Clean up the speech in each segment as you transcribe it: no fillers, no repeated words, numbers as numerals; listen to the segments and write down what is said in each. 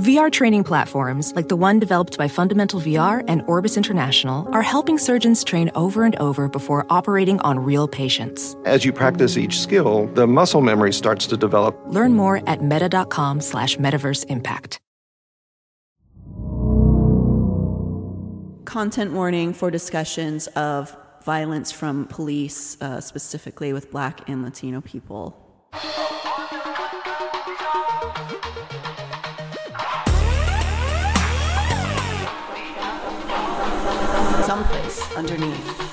VR training platforms, like the one developed by Fundamental VR and Orbis International, are helping surgeons train over and over before operating on real patients. As you practice each skill, the muscle memory starts to develop. Learn more at meta.com/metaverse impact. Content warning for discussions of violence from police, specifically with Black and Latino people. Some Place Underneath.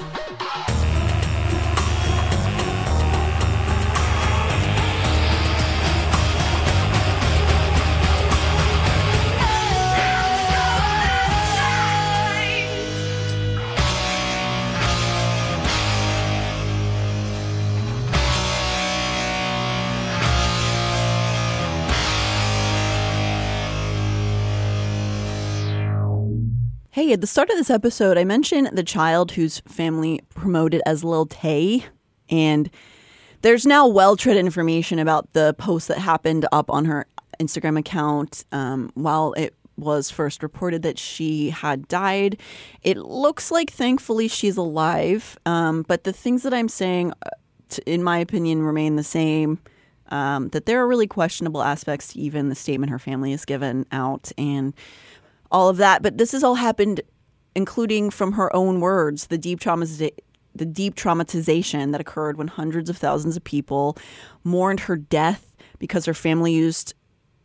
Hey, at the start of this episode, I mentioned the child whose family promoted as Lil Tay, and there's now well-trodden information about the post that happened up on her Instagram account. While it was first reported that she had died, it looks like, thankfully, she's alive. But the things that I'm saying, in my opinion, remain the same. That there are really questionable aspects to even the statement her family has given out, and all of that. But this has all happened, including from her own words, the deep traumatization that occurred when hundreds of thousands of people mourned her death because her family used...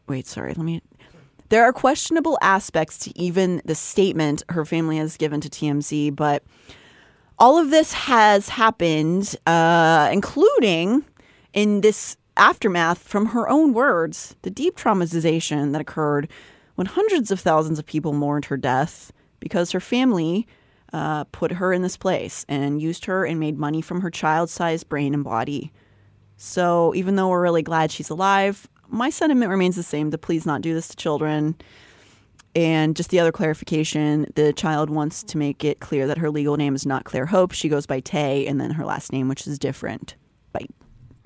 There are questionable aspects to even the statement her family has given to TMZ, but all of this has happened, including in this aftermath from her own words, the deep traumatization that occurred when hundreds of thousands of people mourned her death because her family put her in this place and used her and made money from her child-sized brain and body. So even though we're really glad she's alive, my sentiment remains the same, to please not do this to children. And just the other clarification, the child wants to make it clear that her legal name is not Claire Hope. She goes by Tay and then her last name, which is different. Bye.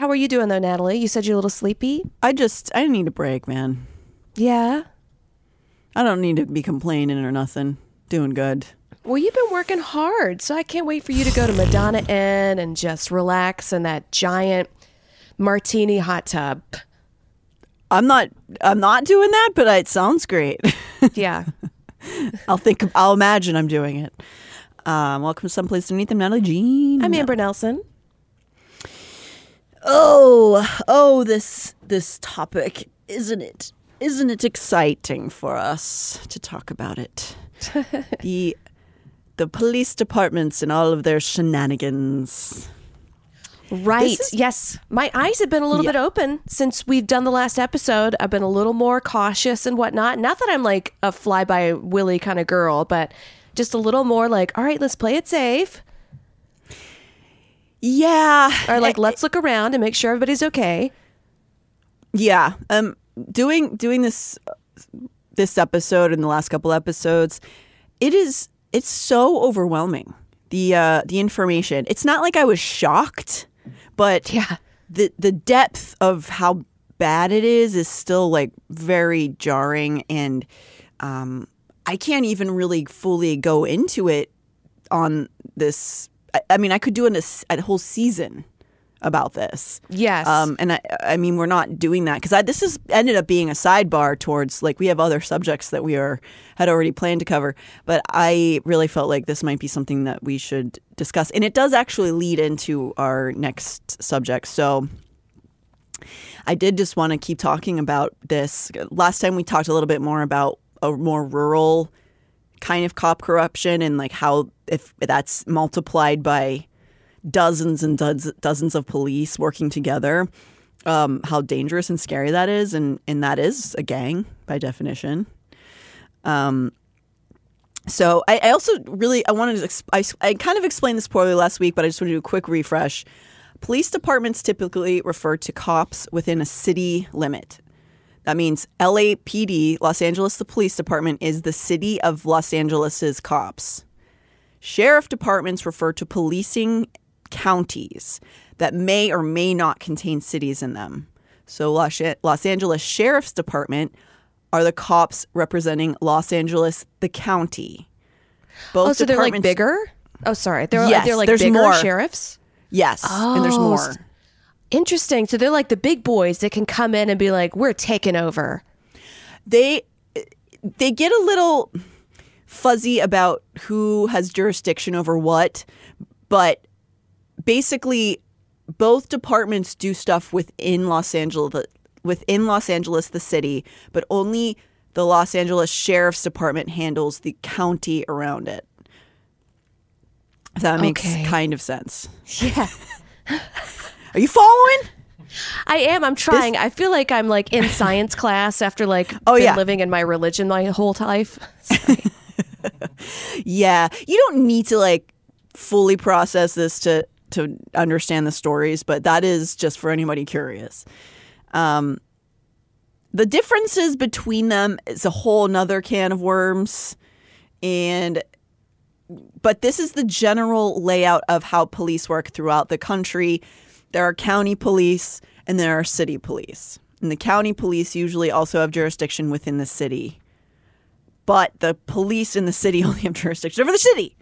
How are you doing though, Natalie? You said you're a little sleepy? I need a break, man. Yeah? I don't need to be complaining or nothing. Doing good. Well, you've been working hard, so I can't wait for you to go to Madonna Inn and just relax in that giant martini hot tub. I'm not doing that, but it sounds great. Yeah. I'll imagine I'm doing it. Welcome to Some Place Underneath. I'm Natalie Jean. I'm Amber Nelson. Oh, this topic, isn't it? Isn't it exciting for us to talk about it? The police departments and all of their shenanigans. Right. Yes. My eyes have been a little bit open since we've done the last episode. I've been a little more cautious and whatnot. Not that I'm like a fly by willy kind of girl, but just a little more like, all right, let's play it safe. Yeah. Or like, let's look around and make sure everybody's okay. Yeah. Doing this episode and the last couple episodes, it's so overwhelming, the information. It's not like I was shocked, but the depth of how bad it is still like very jarring, and I can't even really fully go into it on this. I mean, I could do a whole season about this. Yes. And I mean, we're not doing that because this has ended up being a sidebar towards, like, we have other subjects that we had already planned to cover, but I really felt like this might be something that we should discuss. And it does actually lead into our next subject. So I did just want to keep talking about this. Last time we talked a little bit more about a more rural kind of cop corruption and like how if that's multiplied by dozens and dozens of police working together. how dangerous and scary that is, and that is a gang by definition. So I also really, I wanted to, I kind of explained this poorly last week, but I just want to do a quick refresh. Police departments typically refer to cops within a city limit. That means LAPD, Los Angeles, the police department, is the city of Los Angeles's cops. Sheriff departments refer to policing counties that may or may not contain cities in them. So Los Angeles Sheriff's Department are the cops representing Los Angeles, the county. Both so they're like bigger? Oh, sorry. They're like bigger more. Sheriffs? Yes, oh, and there's more. Interesting. So they're like the big boys that can come in and be like, we're taking over. They get a little fuzzy about who has jurisdiction over what, but basically both departments do stuff within Los Angeles, the city, but only the Los Angeles Sheriff's Department handles the county around it. If that makes kind of sense. Yeah. Are you following? I am. I'm trying. I feel like I'm like in science class after like living in my religion my whole life. Yeah. You don't need to like fully process this to understand the stories, but that is just for anybody curious. The differences between them is a whole nother can of worms, but this is the general layout of how police work throughout the country. There are county police and there are city police. And the county police usually also have jurisdiction within the city. But the police in the city only have jurisdiction over the city.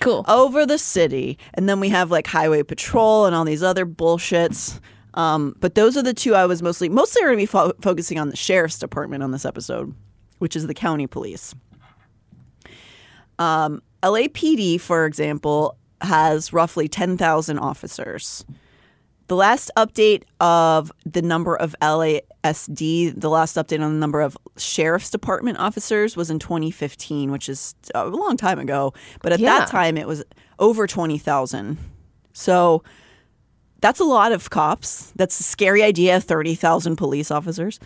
Cool. Over the city. And then we have like highway patrol and all these other bullshits. But those are the two I was mostly going to be focusing on the sheriff's department on this episode, which is the county police. LAPD, for example, has roughly 10,000 officers. The last update of the number of LASD, the last update on the number of sheriff's department officers was in 2015, which is a long time ago. But at that time, it was over 20,000. So that's a lot of cops. That's a scary idea, 30,000 police officers.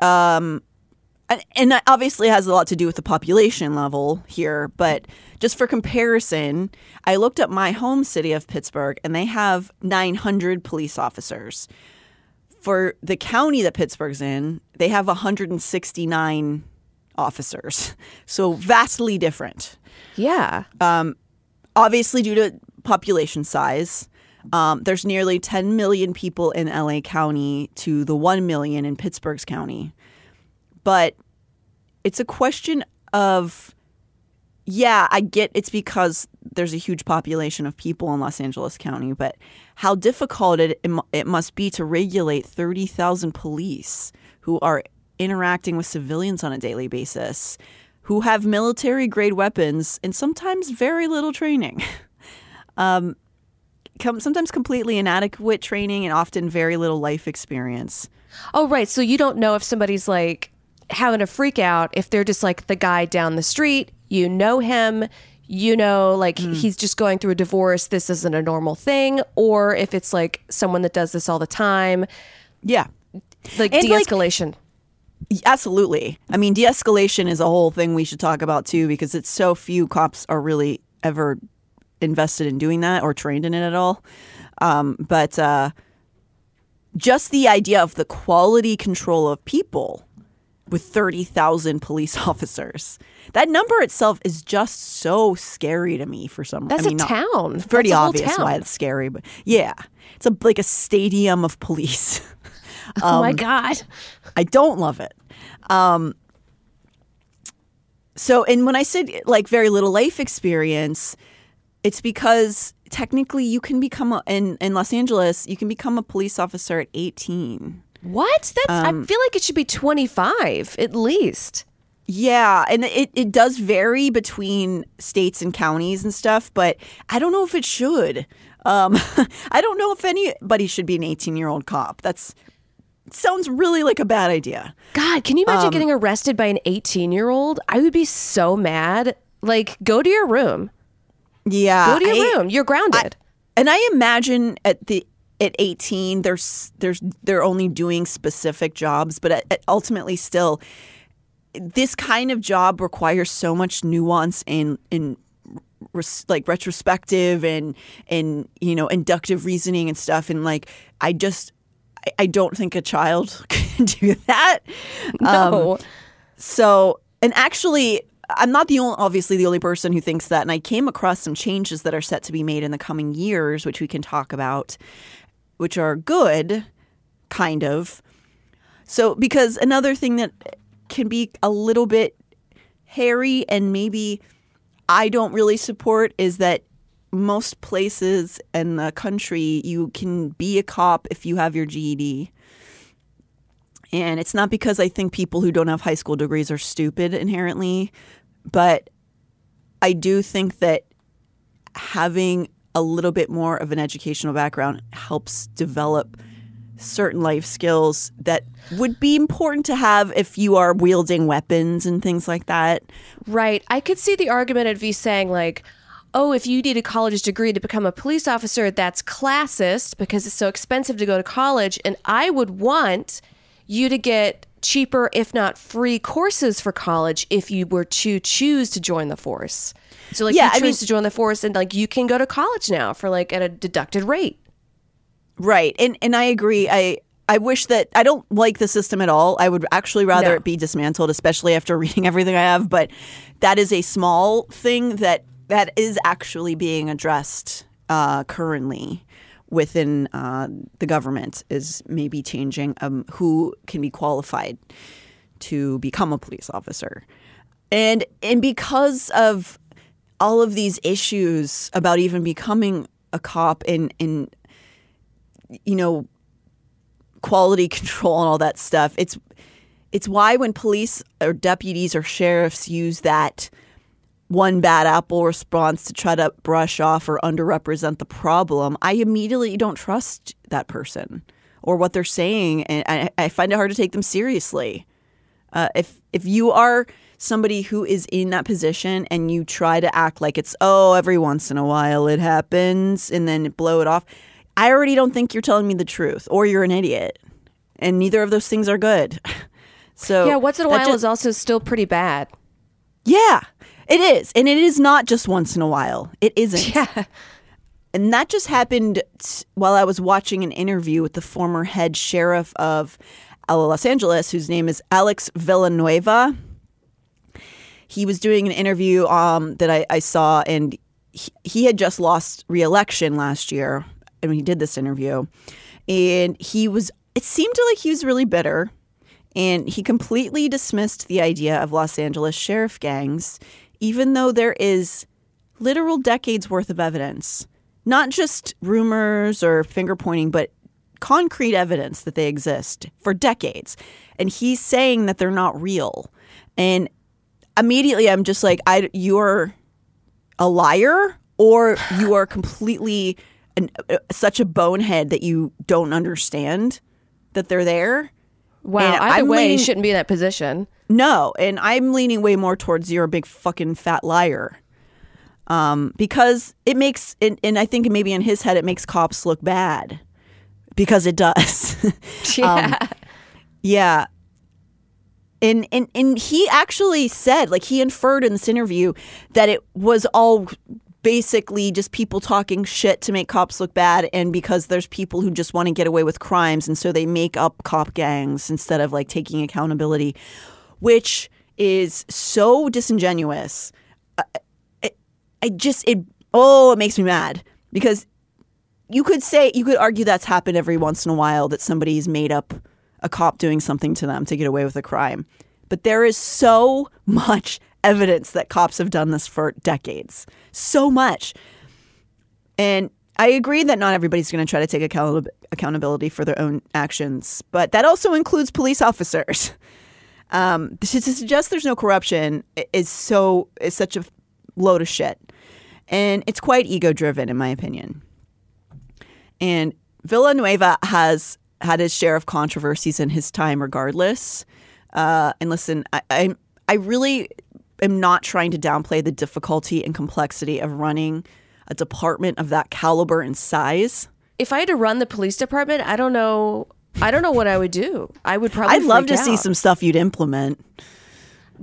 And that obviously has a lot to do with the population level here. But just for comparison, I looked up my home city of Pittsburgh, and they have 900 police officers. For the county that Pittsburgh's in, they have 169 officers. So vastly different. Yeah. Obviously due to population size. There's nearly 10 million people in LA County to the 1 million in Pittsburgh's county. But it's a question of, I get it's because there's a huge population of people in Los Angeles County, but how difficult it must be to regulate 30,000 police who are interacting with civilians on a daily basis, who have military-grade weapons and sometimes very little training. Sometimes completely inadequate training and often very little life experience. Oh, right. So you don't know if somebody's like having a freak out, if they're just like the guy down the street, you know him, you know, like he's just going through a divorce, this isn't a normal thing, or if it's like someone that does this all the time. Yeah. Like de-escalation. Like, absolutely. I mean, de-escalation is a whole thing we should talk about too, because it's so few cops are really ever invested in doing that or trained in it at all. But just the idea of the quality control of people with 30,000 police officers. That number itself is just so scary to me for some reason. That's a town. It's pretty obvious why it's scary, but yeah. It's like a stadium of police. Oh my God. I don't love it. And when I said like very little life experience, it's because technically you can become in Los Angeles, you can become a police officer at 18. What? That's I feel like it should be 25 at least. Yeah, and it does vary between states and counties and stuff, but I don't know if it should. I don't know if anybody should be an 18-year-old cop. That sounds really like a bad idea. God, can you imagine getting arrested by an 18-year-old? I would be so mad. Like, go to your room. Yeah. Go to your room. You're grounded. And I imagine at the at 18, they're only doing specific jobs, but ultimately still, this kind of job requires so much nuance and like retrospective and you know, inductive reasoning and stuff, and like I don't think a child can do that. No. So, and actually, I'm not the only person who thinks that. And I came across some changes that are set to be made in the coming years, which we can talk about, which are good, kind of. So, because another thing that can be a little bit hairy and maybe I don't really support is that most places in the country, you can be a cop if you have your GED. And it's not because I think people who don't have high school degrees are stupid inherently, but I do think that having a little bit more of an educational background helps develop certain life skills that would be important to have if you are wielding weapons and things like that. Right. I could see the argument of you saying like, oh, if you need a college degree to become a police officer, that's classist because it's so expensive to go to college. And I would want you to get cheaper, if not free, courses for college if you were to choose to join the force. So, like, you choose to join the force and, like, you can go to college now for, like, at a deducted rate. Right. And I agree. I wish that I don't like the system at all. I would actually rather it be dismantled, especially after reading everything I have. But that is a small thing that is actually being addressed currently within the government, is maybe changing who can be qualified to become a police officer. And because of all of these issues about even becoming a cop and you know, quality control and all that stuff, it's why when police or deputies or sheriffs use that one bad apple response to try to brush off or underrepresent the problem, I immediately don't trust that person or what they're saying. And I find it hard to take them seriously. If you are somebody who is in that position and you try to act like it's, oh, every once in a while it happens and then blow it off, I already don't think you're telling me the truth, or you're an idiot. And neither of those things are good. So yeah, once in a while is also still pretty bad. Yeah. It is. And it is not just once in a while. It isn't. Yeah. And that just happened while I was watching an interview with the former head sheriff of Los Angeles, whose name is Alex Villanueva. He was doing an interview that I saw, and he had just lost re-election last year. And when he did this interview, and it seemed like he was really bitter. And he completely dismissed the idea of Los Angeles sheriff gangs, even though there is literal decades worth of evidence, not just rumors or finger pointing, but concrete evidence that they exist for decades. And he's saying that they're not real. And immediately I'm just like, you're a liar, or you are completely such a bonehead that you don't understand that they're there. Wow, and either way, you shouldn't be in that position. No, and I'm leaning way more towards you're a big fucking fat liar. Because it makes, and I think maybe in his head, it makes cops look bad. Because it does. Yeah. Yeah. And he actually said, like, he inferred in this interview that it was all basically just people talking shit to make cops look bad, and because there's people who just want to get away with crimes, and so they make up cop gangs instead of like taking accountability, which is so disingenuous. It makes me mad, because you could argue that's happened every once in a while, that somebody's made up a cop doing something to them to get away with a crime, but there is so much evidence that cops have done this for decades. So much. And I agree that not everybody's going to try to take accountability for their own actions, but that also includes police officers. To suggest there's no corruption is such a load of shit. And it's quite ego-driven, in my opinion. And Villanueva has had his share of controversies in his time regardless. And listen, I really am not trying to downplay the difficulty and complexity of running a department of that caliber and size. if I had to run the police department, I don't know what I would do. I would probably I'd love to see some stuff you'd implement.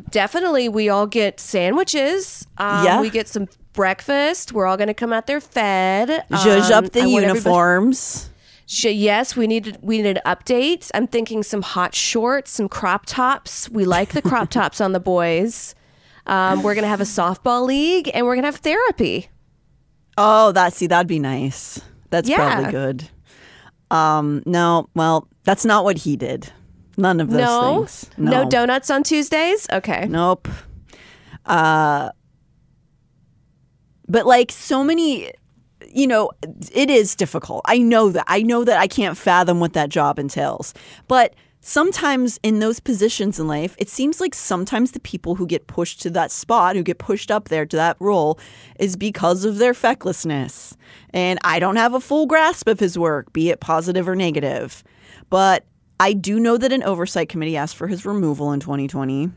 Definitely. We all get sandwiches. Yeah. We get some breakfast. We're all going to come out there fed. Zhuzh up the uniforms. Yes, we needed updates. I'm thinking some hot shorts, some crop tops. We like the crop tops on the boys. We're going to have a softball league and we're going to have therapy. Oh, that'd be nice. That's probably good. No, that's not what he did. None of those things. No donuts on Tuesdays? Okay. Nope. But like so many, you know, it is difficult. I know that I can't fathom what that job entails. But sometimes in those positions in life, it seems like sometimes the people who get pushed to that spot, who get pushed up there to that role, is because of their fecklessness. And I don't have a full grasp of his work, be it positive or negative. But I do know that an oversight committee asked for his removal in 2020.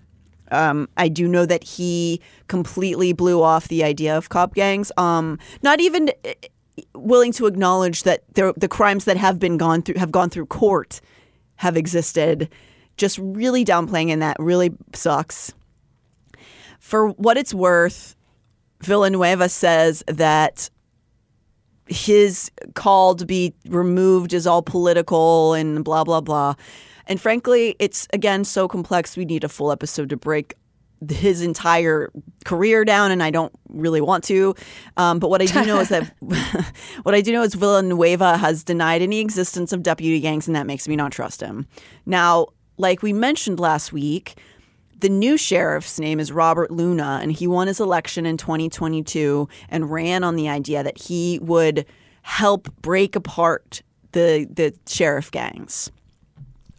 I do know that he completely blew off the idea of cop gangs. Not even willing to acknowledge that the crimes that have gone through court have existed. Just really downplaying, and that really sucks. For what it's worth, Villanueva says that his call to be removed is all political and blah, blah, blah. And frankly, it's, again, so complex. We need a full episode to break his entire career down, and I don't really want to. But what I do know is that Villanueva has denied any existence of deputy gangs, and that makes me not trust him. Now, like we mentioned last week, the new sheriff's name is Robert Luna, and he won his election in 2022 and ran on the idea that he would help break apart the sheriff gangs.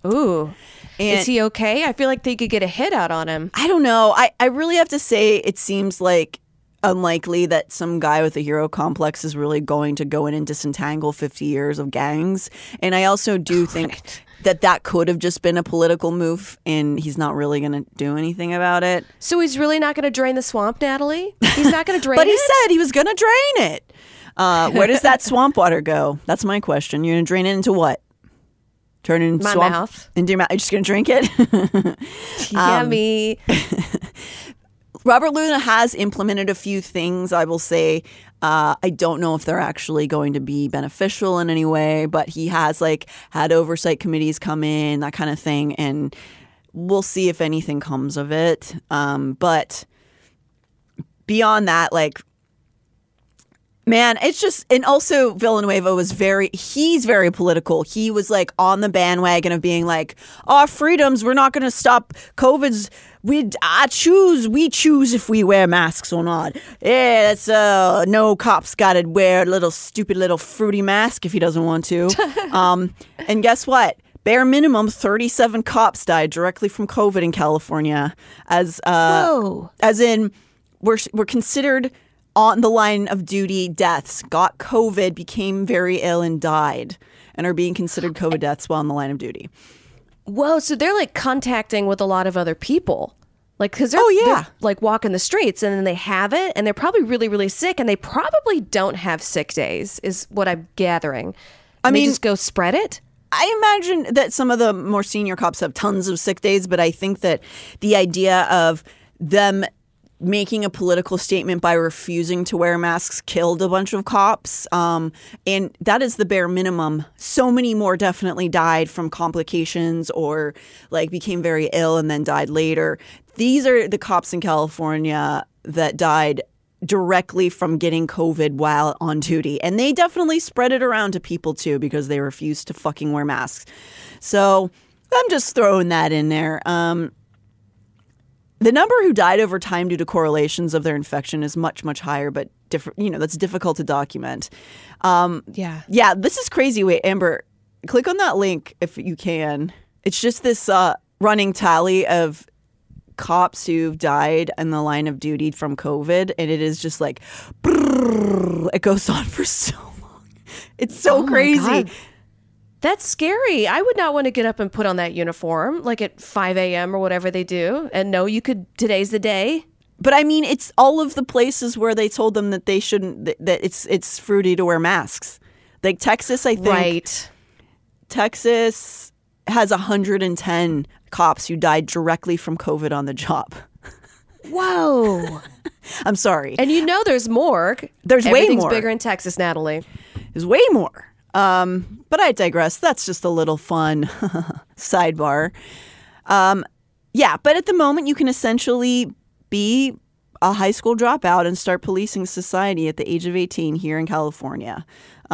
Ooh. And is he okay? I feel like they could get a hit out on him. I don't know. I really have to say it seems like unlikely that some guy with a hero complex is really going to go in and disentangle 50 years of gangs. And I also do think that could have just been a political move, and he's not really going to do anything about it. So he's really not going to drain the swamp, Natalie? He's not going to drain it? But he said he was going to drain it. Where does that swamp water go? That's my question. You're going to drain it into what? Turn it into my mouth. Into your mouth. You're just going to drink it? Yummy. Robert Luna has implemented a few things, I will say. I don't know if they're actually going to be beneficial in any way, but he has like had oversight committees come in, that kind of thing. And we'll see if anything comes of it. But beyond that, like, man, it's just, and also Villanueva was he's very political. He was like on the bandwagon of being like, our freedoms, we're not going to stop COVID's, we choose if we wear masks or not. Yeah, that's, no cop's got to wear a little stupid little fruity mask if he doesn't want to. And guess what? Bare minimum, 37 cops died directly from COVID in California. As in, we're considered on the line of duty deaths, got COVID, became very ill and died, and are being considered COVID deaths while on the line of duty. Whoa, so they're like contacting with a lot of other people. Like, because they're like walking the streets and then they have it and they're probably really, really sick and they probably don't have sick days is what I'm gathering. And I mean, they just go spread it? I imagine that some of the more senior cops have tons of sick days, but I think that the idea of them making a political statement by refusing to wear masks killed a bunch of cops. And that is the bare minimum. So many more definitely died from complications or like became very ill and then died later. These are the cops in California that died directly from getting COVID while on duty. And they definitely spread it around to people too because they refused to fucking wear masks. So I'm just throwing that in there. The number who died over time due to correlations of their infection is much, much higher, but that's difficult to document. Yeah, this is crazy. Wait, Amber, click on that link if you can. It's just this running tally of cops who've died in the line of duty from COVID, and it is just like, brrr, it goes on for so long. It's so crazy. That's scary. I would not want to get up and put on that uniform like at 5 a.m. or whatever they do. And no, you could. Today's the day. But I mean, it's all of the places where they told them that they shouldn't, that it's fruity to wear masks. Like Texas, I think. Right. Texas has 110 cops who died directly from COVID on the job. Whoa. I'm sorry. And you know there's more. There's way more. Everything's bigger in Texas, Natalie. There's way more. But I digress. That's just a little fun sidebar. Yeah, but at the moment you can essentially be a high school dropout and start policing society at the age of 18 here in California.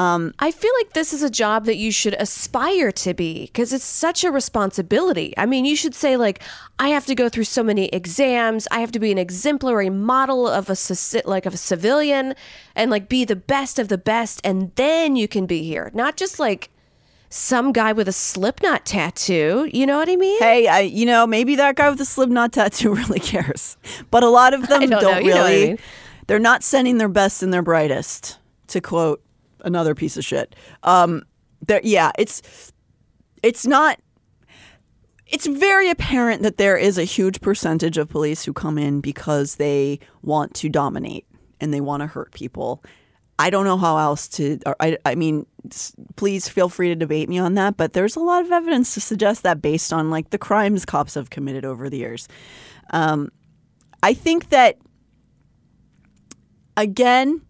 I feel like this is a job that you should aspire to be because it's such a responsibility. I mean, you should say like, I have to go through so many exams. I have to be an exemplary model of a civilian and like be the best of the best. And then you can be here, not just like some guy with a Slipknot tattoo. You know what I mean? Hey, maybe that guy with the Slipknot tattoo really cares. But a lot of them don't really. Know what I mean. They're not sending their best and their brightest, to quote another piece of shit. It's very apparent that there is a huge percentage of police who come in because they want to dominate and they want to hurt people. I don't know how else to, I mean, please feel free to debate me on that, but there's a lot of evidence to suggest that based on like the crimes cops have committed over the years. I think that, again,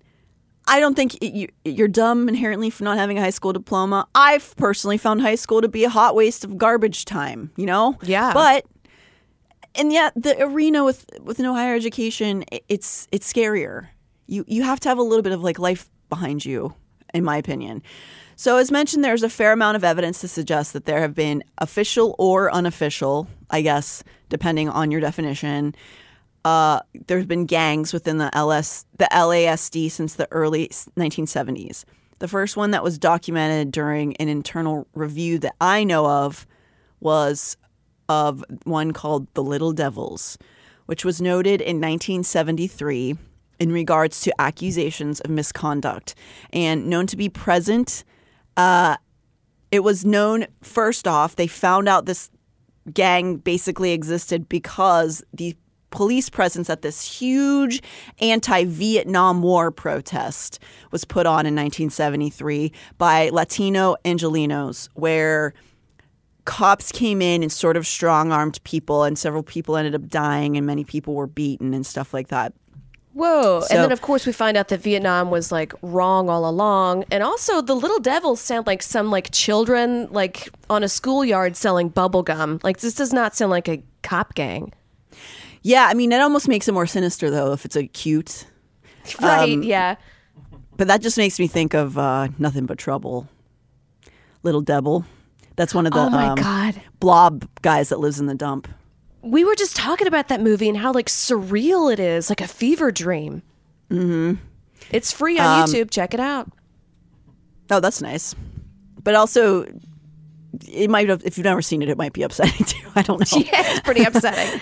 I don't think you're dumb inherently for not having a high school diploma. I've personally found high school to be a hot waste of garbage time, you know? Yeah. But, and yet the arena with no higher education, it's scarier. You have to have a little bit of like life behind you, in my opinion. So as mentioned, there's a fair amount of evidence to suggest that there have been official or unofficial, I guess, depending on your definition. There's been gangs within the LASD since the early 1970s. The first one that was documented during an internal review that I know of was of one called the Little Devils, which was noted in 1973 in regards to accusations of misconduct and known to be present. It was known, first off, they found out this gang basically existed because the police presence at this huge anti-Vietnam War protest was put on in 1973 by Latino Angelinos, where cops came in and sort of strong-armed people, and several people ended up dying, and many people were beaten and stuff like that. Whoa. So, and then, of course, we find out that Vietnam was, like, wrong all along. And also, the Little Devils sound like some, like, children, like, on a schoolyard selling bubblegum. Like, this does not sound like a cop gang. Yeah, I mean, it almost makes it more sinister, though, if it's a cute. Right, yeah. But that just makes me think of Nothing But Trouble. Little Devil. That's one of the blob guys that lives in the dump. We were just talking about that movie and how, like, surreal it is. Like a fever dream. Mm-hmm. It's free on YouTube. Check it out. Oh, that's nice. But also, it might have, if you've never seen it, it might be upsetting, too. I don't know. Yeah, it's pretty upsetting.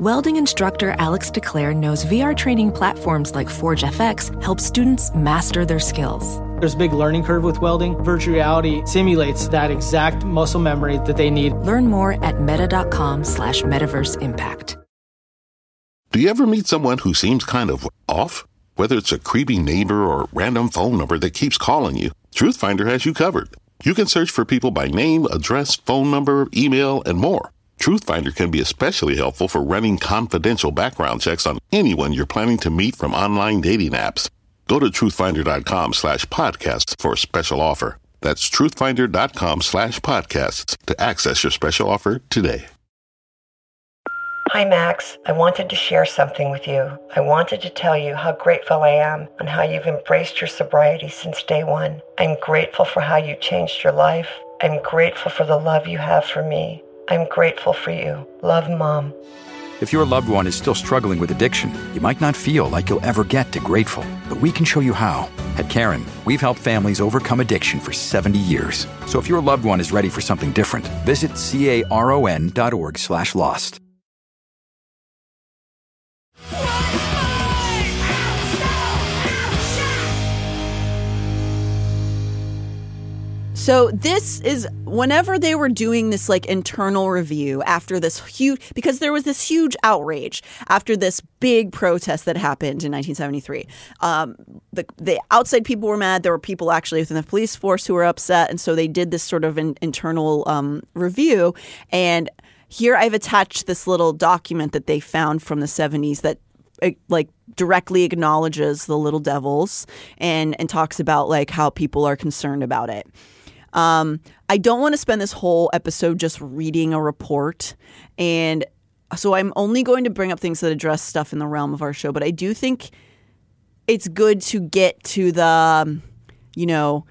Welding instructor Alex DeClaire knows VR training platforms like ForgeFX help students master their skills. There's a big learning curve with welding. Virtual reality simulates that exact muscle memory that they need. Learn more at meta.com/metaverseimpact. Do you ever meet someone who seems kind of off? Whether it's a creepy neighbor or a random phone number that keeps calling you, TruthFinder has you covered. You can search for people by name, address, phone number, email, and more. TruthFinder can be especially helpful for running confidential background checks on anyone you're planning to meet from online dating apps. Go to truthfinder.com/podcasts for a special offer. That's truthfinder.com/podcasts to access your special offer today. Hi, Max. I wanted to share something with you. I wanted to tell you how grateful I am and how you've embraced your sobriety since day one. I'm grateful for how you changed your life. I'm grateful for the love you have for me. I'm grateful for you. Love, Mom. If your loved one is still struggling with addiction, you might not feel like you'll ever get to grateful, but we can show you how. At Caron, we've helped families overcome addiction for 70 years. So if your loved one is ready for something different, visit caron.org/lost. So this is whenever they were doing this like internal review after this huge, because there was this huge outrage after this big protest that happened in 1973. The outside people were mad. There were people actually within the police force who were upset. And so they did this sort of an internal review. And here I've attached this little document that they found from the 70s that like directly acknowledges the Little Devils and talks about like how people are concerned about it. I don't want to spend this whole episode just reading a report, and so I'm only going to bring up things that address stuff in the realm of our show, but I do think it's good to get to the, you know,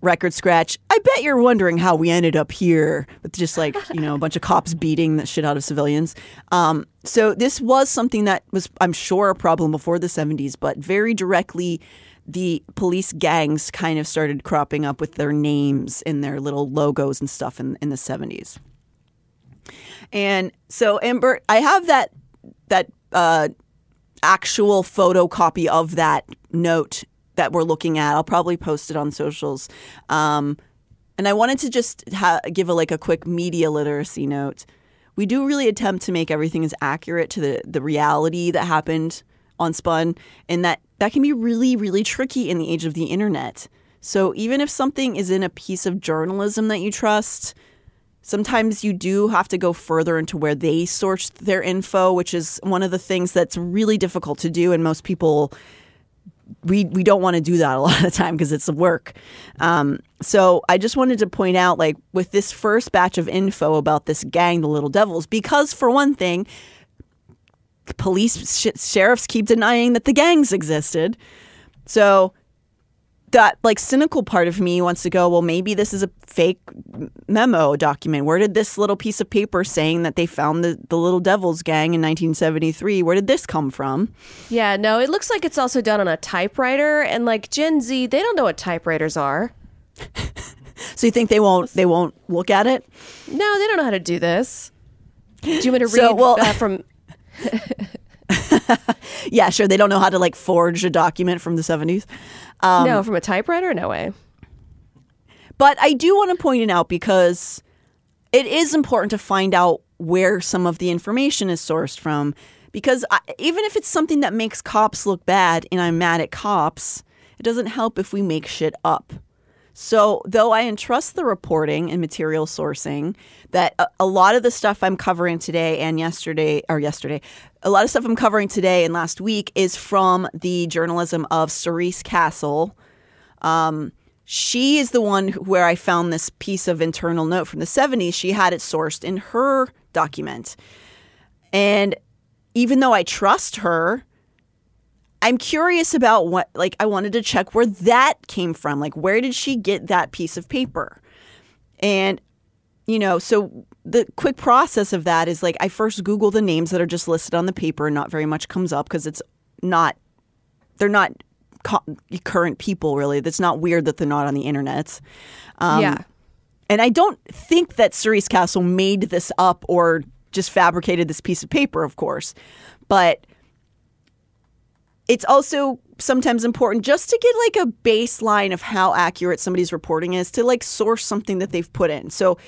record scratch. I bet you're wondering how we ended up here with just like, you know, a bunch of cops beating the shit out of civilians. So this was something that was, I'm sure, a problem before the 70s, but very directly the police gangs kind of started cropping up with their names and their little logos and stuff in the 70s. And so, Amber, I have that actual photocopy of that note that we're looking at. I'll probably post it on socials. And I wanted to just give a quick media literacy note. We do really attempt to make everything as accurate to the reality that happened on Spun, and that can be really, really tricky in the age of the internet. So even if something is in a piece of journalism that you trust, sometimes you do have to go further into where they sourced their info, which is one of the things that's really difficult to do. And most people, we don't want to do that a lot of the time because it's work. So I just wanted to point out, like, with this first batch of info about this gang, the Little Devils, because for one thing, police sheriffs keep denying that the gangs existed. So that like cynical part of me wants to go, well, maybe this is a fake memo document. Where did this little piece of paper saying that they found the Little Devils gang in 1973, where did this come from? Yeah, no, it looks like it's also done on a typewriter, and like Gen Z, they don't know what typewriters are. So you think they won't look at it? No, they don't know how to do this. Do you want me to read from... Yeah, sure. They don't know how to like forge a document from the 70s. No, from a typewriter? No way. But I do want to point it out because it is important to find out where some of the information is sourced from. Because even if it's something that makes cops look bad and I'm mad at cops, it doesn't help if we make shit up. So though I entrust the reporting and material sourcing that a lot of the stuff I'm covering today and yesterday, a lot of stuff I'm covering today and last week is from the journalism of Cerise Castle. She is the one where I found this piece of internal note from the 70s. She had it sourced in her document. And even though I trust her, I'm curious about what, like, I wanted to check where that came from. Like, where did she get that piece of paper? And, you know, so the quick process of that is, like, I first Google the names that are just listed on the paper, and not very much comes up because they're not current people, really. That's not weird that they're not on the internet. Yeah. And I don't think that Cerise Castle made this up or just fabricated this piece of paper, of course. But it's also sometimes important just to get like a baseline of how accurate somebody's reporting is to like source something that they've put in. So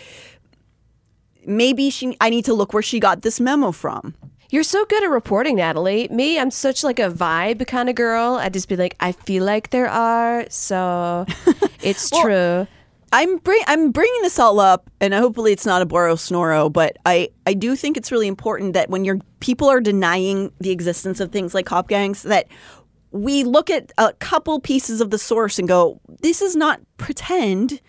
maybe I need to look where she got this memo from. You're so good at reporting, Natalie. Me, I'm such like a vibe kind of girl. I'd just be like, I feel like there are, so it's true. I'm bringing this all up, and hopefully it's not a Borosnoro, but I do think it's really important that when people are denying the existence of things like cop gangs, that we look at a couple pieces of the source and go, this is not pretend.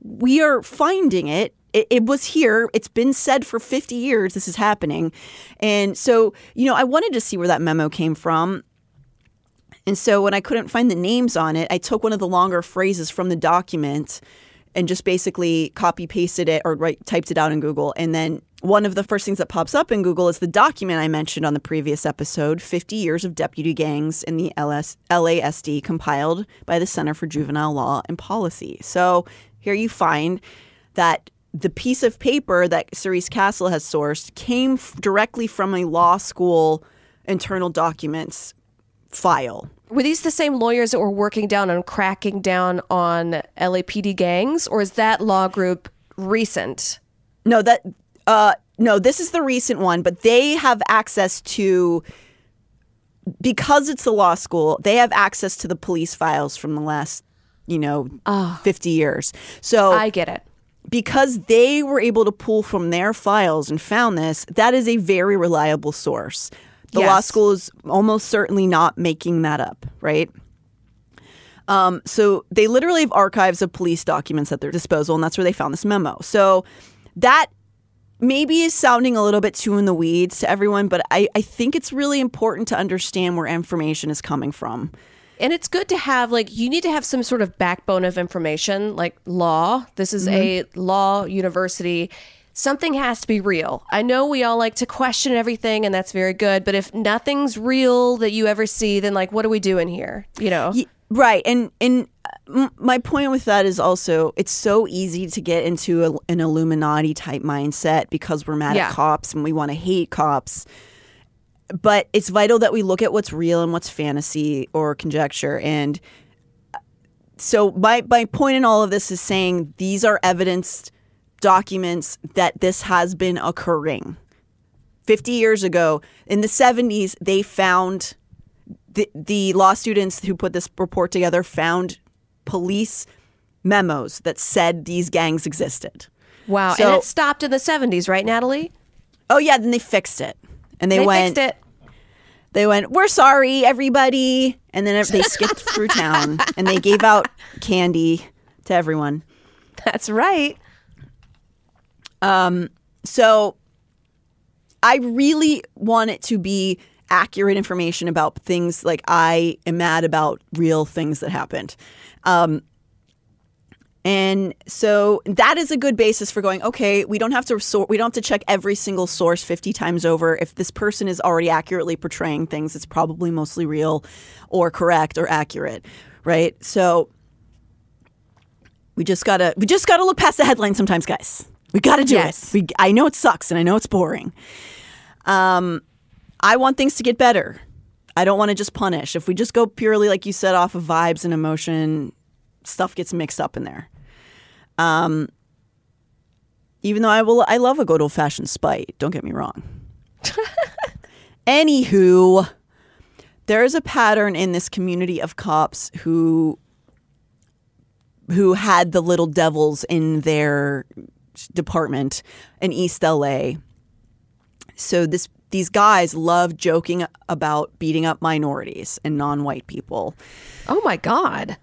We are finding it. It was here. It's been said for 50 years this is happening. And so, you know, I wanted to see where that memo came from. And so when I couldn't find the names on it, I took one of the longer phrases from the document and just basically copy pasted it or typed it out in Google. And then one of the first things that pops up in Google is the document I mentioned on the previous episode, 50 Years of Deputy Gangs in the LASD, compiled by the Center for Juvenile Law and Policy. So here you find that the piece of paper that Cerise Castle has sourced came directly from a law school internal documents file. Were these the same lawyers that were working down on cracking down on LAPD gangs, or is that law group recent? No, no, this is the recent one, but they have access to, because it's the law school, they have access to the police files from the last, 50 years. So I get it. Because they were able to pull from their files and found this, that is a very reliable source. The law school is almost certainly not making that up, right? So they literally have archives of police documents at their disposal, and that's where they found this memo. So that maybe is sounding a little bit too in the weeds to everyone, but I think it's really important to understand where information is coming from. And it's good to have, you need to have some sort of backbone of information, like law. This is a law university. Something has to be real. I know we all like to question everything, and that's very good. But if nothing's real that you ever see, then, what are we doing here? Right. And my point with that is also it's so easy to get into an Illuminati-type mindset because we're mad at cops and we want to hate cops. But it's vital that we look at what's real and what's fantasy or conjecture. And so my point in all of this is saying these are evidenced documents that this has been occurring. 50 years ago, in the 70s, they found the law students who put this report together found police memos that said these gangs existed. Wow. So, and it stopped in the 70s, right, Natalie? Oh, yeah. Then they fixed it. And they went, we're sorry, everybody. And then they skipped through town and they gave out candy to everyone. That's right. So I really want it to be accurate information about things. I am mad about real things that happened. And so that is a good basis for going, okay, we don't have to check every single source 50 times over. If this person is already accurately portraying things, it's probably mostly real or correct or accurate, right? So we just gotta look past the headlines sometimes, guys. We gotta do it. I know it sucks and I know it's boring. I want things to get better. I don't want to just punish. If we just go purely, like you said, off of vibes and emotion, stuff gets mixed up in there. Even though I love a good old-fashioned spite. Don't get me wrong. Anywho, there is a pattern in this community of cops who had the Little Devils in their department in East LA. So these guys love joking about beating up minorities and non-white people. Oh my God.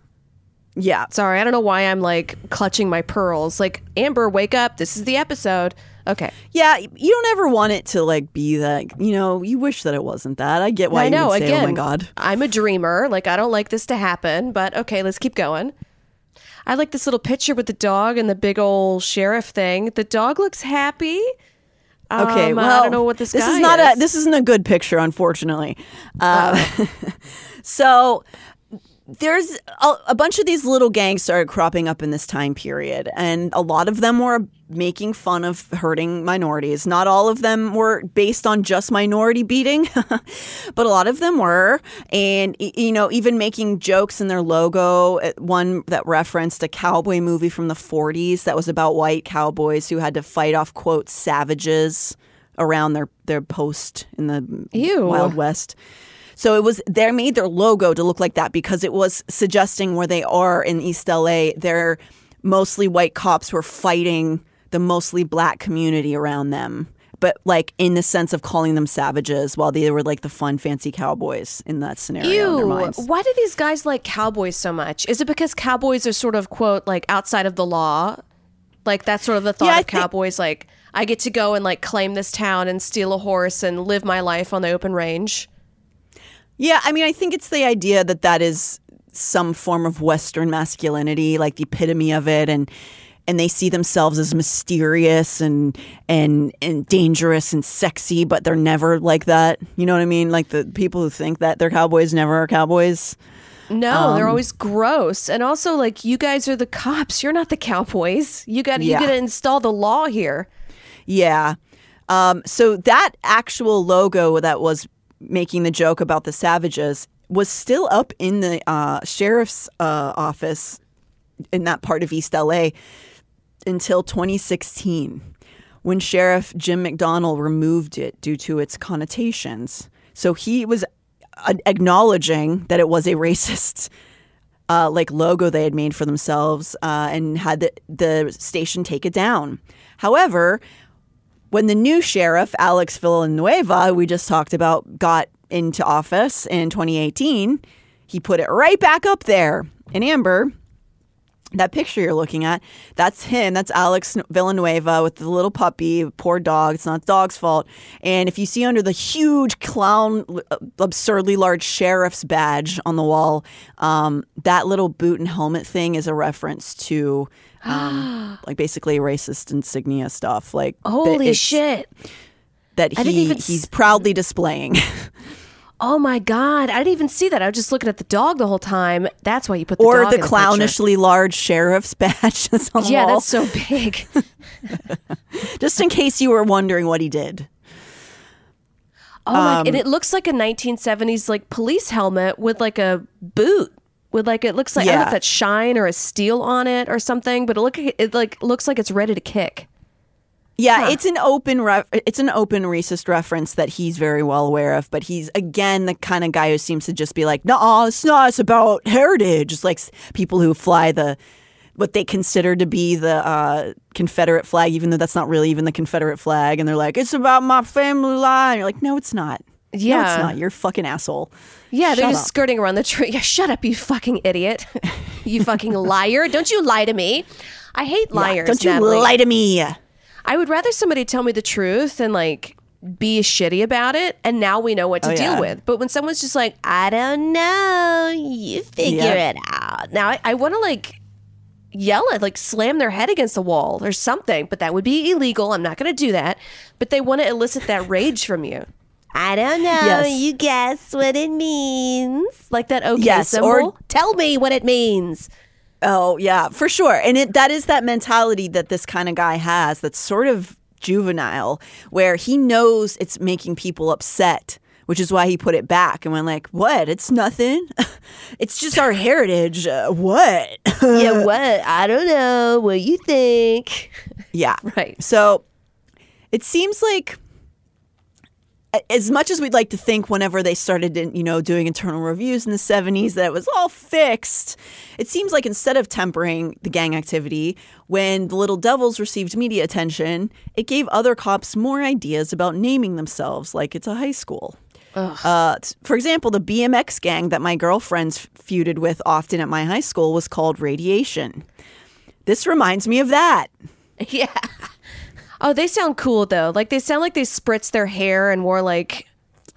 Yeah. Sorry, I don't know why I'm clutching my pearls. Amber, wake up. This is the episode. Okay. Yeah, you don't ever want it to be that, you wish that it wasn't that. I get why you would say, again, oh my God. I'm a dreamer. I don't like this to happen, but okay, let's keep going. I like this little picture with the dog and the big old sheriff thing. The dog looks happy. Okay, well, I don't know what this guy is. This isn't a good picture, unfortunately. So there's a bunch of these little gangs started cropping up in this time period, and a lot of them were making fun of hurting minorities. Not all of them were based on just minority beating, but a lot of them were. And, even making jokes in their logo, one that referenced a cowboy movie from the 40s that was about white cowboys who had to fight off, quote, savages around their post in the Wild West. So they made their logo to look like that because it was suggesting where they are in East LA. They're mostly white cops who are fighting the mostly black community around them, but in the sense of calling them savages while they were the fun, fancy cowboys in that scenario. Ew. In their minds. Why do these guys like cowboys so much? Is it because cowboys are sort of, quote, outside of the law? Like, that's sort of the thought of cowboys. Like, I get to go and, like, claim this town and steal a horse and live my life on the open range. Yeah, I mean, I think it's the idea that that is some form of Western masculinity, like the epitome of it. And they see themselves as mysterious and dangerous and sexy, but they're never like that. You know what I mean? Like, the people who think that they're cowboys never are cowboys. No, they're always gross. And also, like, you guys are the cops. You're not the cowboys. You gotta install the law here. Yeah. So that actual logo that was making the joke about the savages was still up in the sheriff's office in that part of East LA until 2016, when Sheriff Jim McDonnell removed it due to its connotations. So he was acknowledging that it was a racist logo they had made for themselves and had the station take it down. However, when the new sheriff, Alex Villanueva, we just talked about, got into office in 2018, he put it right back up there. And Amber, that picture you're looking at, that's him. That's Alex Villanueva with the little puppy, poor dog. It's not the dog's fault. And if you see under the huge clown, absurdly large sheriff's badge on the wall, that little boot and helmet thing is a reference to like basically racist insignia stuff. Like, holy shit. That he's proudly displaying. Oh my God, I didn't even see that. I was just looking at the dog the whole time. That's why you put the dog in the clownishly picture. Large sheriff's badge that's on the wall. Yeah, that's so big. Just in case you were wondering what he did. Oh, and it looks like a 1970s like police helmet with like a boot. With like, it looks like, I don't know if that's shine or a steel on it or something, but it looks like it's ready to kick. Yeah, It's an open racist reference that he's very well aware of, but he's, again, the kind of guy who seems to just be like, no, it's not, it's about heritage. It's like people who fly what they consider to be the Confederate flag, even though that's not really even the Confederate flag, and they're like, it's about my family line. You're like, no, it's not. Yeah. No, it's not. You're a fucking asshole. Yeah, shut they're just up. Skirting around the tree. Yeah, shut up, you fucking idiot. You fucking liar. Don't you lie to me. I hate liars, yeah, don't you, Natalie. Lie to me. I would rather somebody tell me the truth and, like, be shitty about it, and now we know what to deal with. But when someone's just like, I don't know, you figure it out. Now, I want to, like, yell at, like, slam their head against the wall or something, but that would be illegal. I'm not going to do that. But they want to elicit that rage from you. I don't know. Yes. You guess what it means. Like that okay symbol. Or tell me what it means. Oh, yeah, for sure. And that is that mentality that this kind of guy has that's sort of juvenile, where he knows it's making people upset, which is why he put it back and went like, what? It's nothing. It's just our heritage. What? Yeah, what? I don't know. What you think? Yeah. Right. So it seems like, as much as we'd like to think whenever they started, doing internal reviews in the 70s that it was all fixed, it seems like instead of tempering the gang activity, when the Little Devils received media attention, it gave other cops more ideas about naming themselves like it's a high school. For example, the BMX gang that my girlfriends feuded with often at my high school was called Radiation. This reminds me of that. Yeah. Oh, they sound cool, though. Like, they sound like they spritzed their hair and wore, like,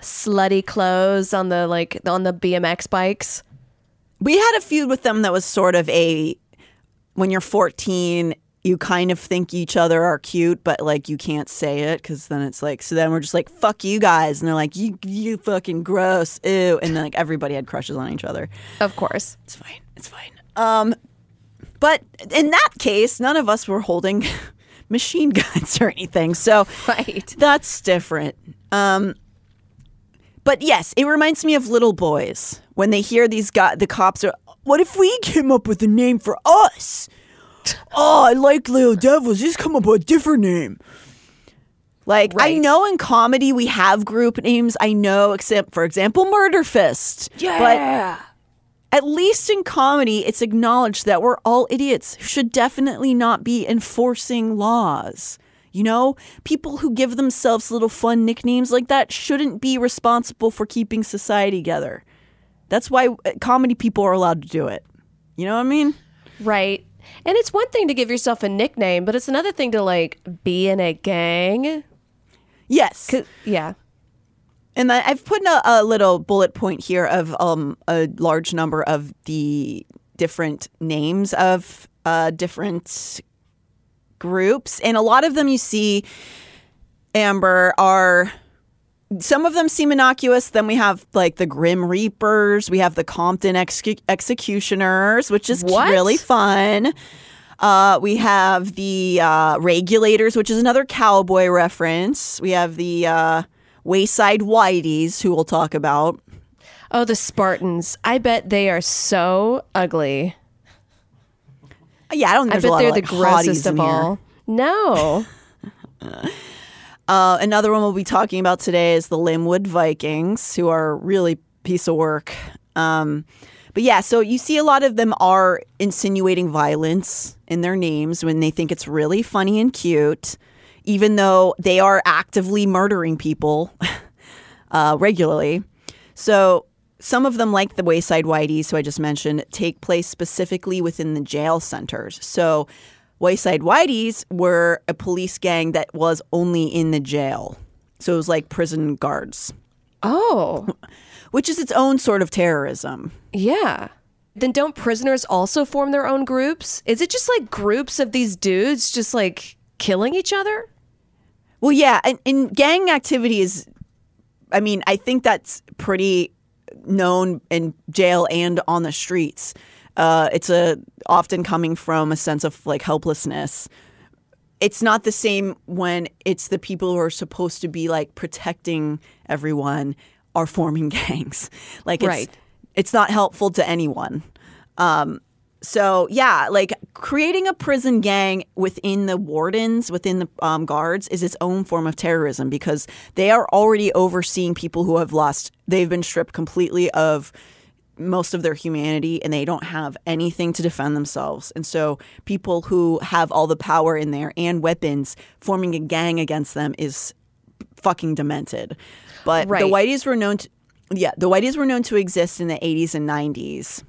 slutty clothes on the, like, on the BMX bikes. We had a feud with them that was sort of when you're 14, you kind of think each other are cute, but, like, you can't say it because then it's like, so then we're just like, fuck you guys. And they're like, you fucking gross. Ew. And then, like, everybody had crushes on each other. Of course. It's fine. But in that case, none of us were holding machine guns or anything. So that's different. But yes, it reminds me of little boys when they hear these guys, the cops are, what if we came up with a name for us? Oh, I like Little Devils. Just come up with a different name. Like, right. I know in comedy we have group names. I know, except, for example, Murder Fist. Yeah. But at least in comedy, it's acknowledged that we're all idiots who should definitely not be enforcing laws. You know, people who give themselves little fun nicknames like that shouldn't be responsible for keeping society together. That's why comedy people are allowed to do it. You know what I mean? Right. And it's one thing to give yourself a nickname, but it's another thing to, like, be in a gang. Yes. Yeah. And I've put a little bullet point here of a large number of the different names of different groups. And a lot of them you see, Amber, are... Some of them seem innocuous. Then we have, like, the Grim Reapers. We have the Compton Executioners, which is really fun. We have the Regulators, which is another cowboy reference. We have the Wayside Whiteys, who we'll talk about. Oh, the Spartans. I bet they are so ugly. Yeah, I don't think there's a lot of, like, grossest of all. Here. No. Another one we'll be talking about today is the Linwood Vikings, who are really piece of work. But yeah, so you see a lot of them are insinuating violence in their names when they think it's really funny and cute, even though they are actively murdering people regularly. So some of them, like the Wayside Whiteys, who I just mentioned, take place specifically within the jail centers. So... Wayside Whiteys were a police gang that was only in the jail. So it was like prison guards. Oh. Which is its own sort of terrorism. Yeah. Then don't prisoners also form their own groups? Is it just like groups of these dudes just like killing each other? Well, yeah. And gang activity is, I mean, I think that's pretty known in jail and on the streets. It's often coming from a sense of, like, helplessness. It's not the same when it's the people who are supposed to be, like, protecting everyone are forming gangs. Like, it's not helpful to anyone. So, yeah, like, creating a prison gang within the wardens, within the guards, is its own form of terrorism because they are already overseeing people who have lost – they've been stripped completely of – most of their humanity, and they don't have anything to defend themselves. And so people who have all the power in there and weapons, forming a gang against them is fucking demented. But the Whiteys were known to, exist in the 80s and 90s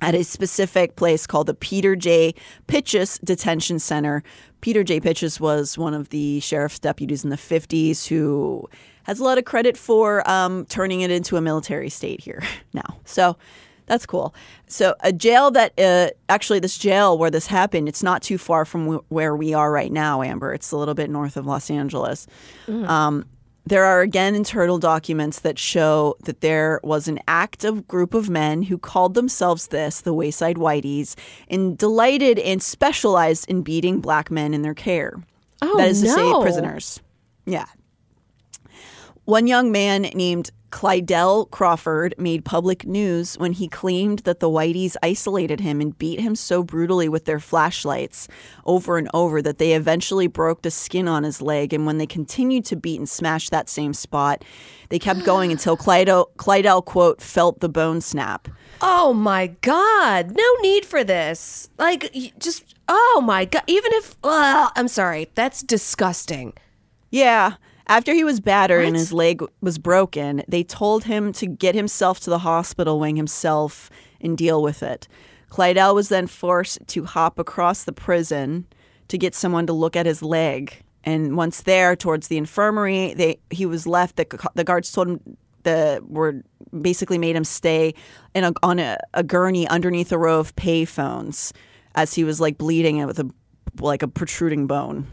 at a specific place called the Peter J. Pitchess Detention Center. Peter J. Pitchess was one of the sheriff's deputies in the 50s who has a lot of credit for turning it into a military state here now. So that's cool. So a jail that actually this jail where this happened, it's not too far from where we are right now, Amber. It's a little bit north of Los Angeles. Mm. There are, again, internal documents that show that there was an active group of men who called themselves the Wayside Whiteys, and delighted and specialized in beating black men in their care. Oh, that is to say, prisoners. Yeah. One young man named Clydell Crawford made public news when he claimed that the Whiteys isolated him and beat him so brutally with their flashlights over and over that they eventually broke the skin on his leg. And when they continued to beat and smash that same spot, they kept going until Clydell, quote, felt the bone snap. Oh, my God. No need for this. Like, just, oh, my God. Even if, I'm sorry. That's disgusting. Yeah. After he was battered and his leg was broken, they told him to get himself to the hospital wing himself and deal with it. Clydell was then forced to hop across the prison to get someone to look at his leg. And once there, towards the infirmary, he was left. The guards told him basically made him stay on a gurney underneath a row of payphones as he was like bleeding with a protruding bone.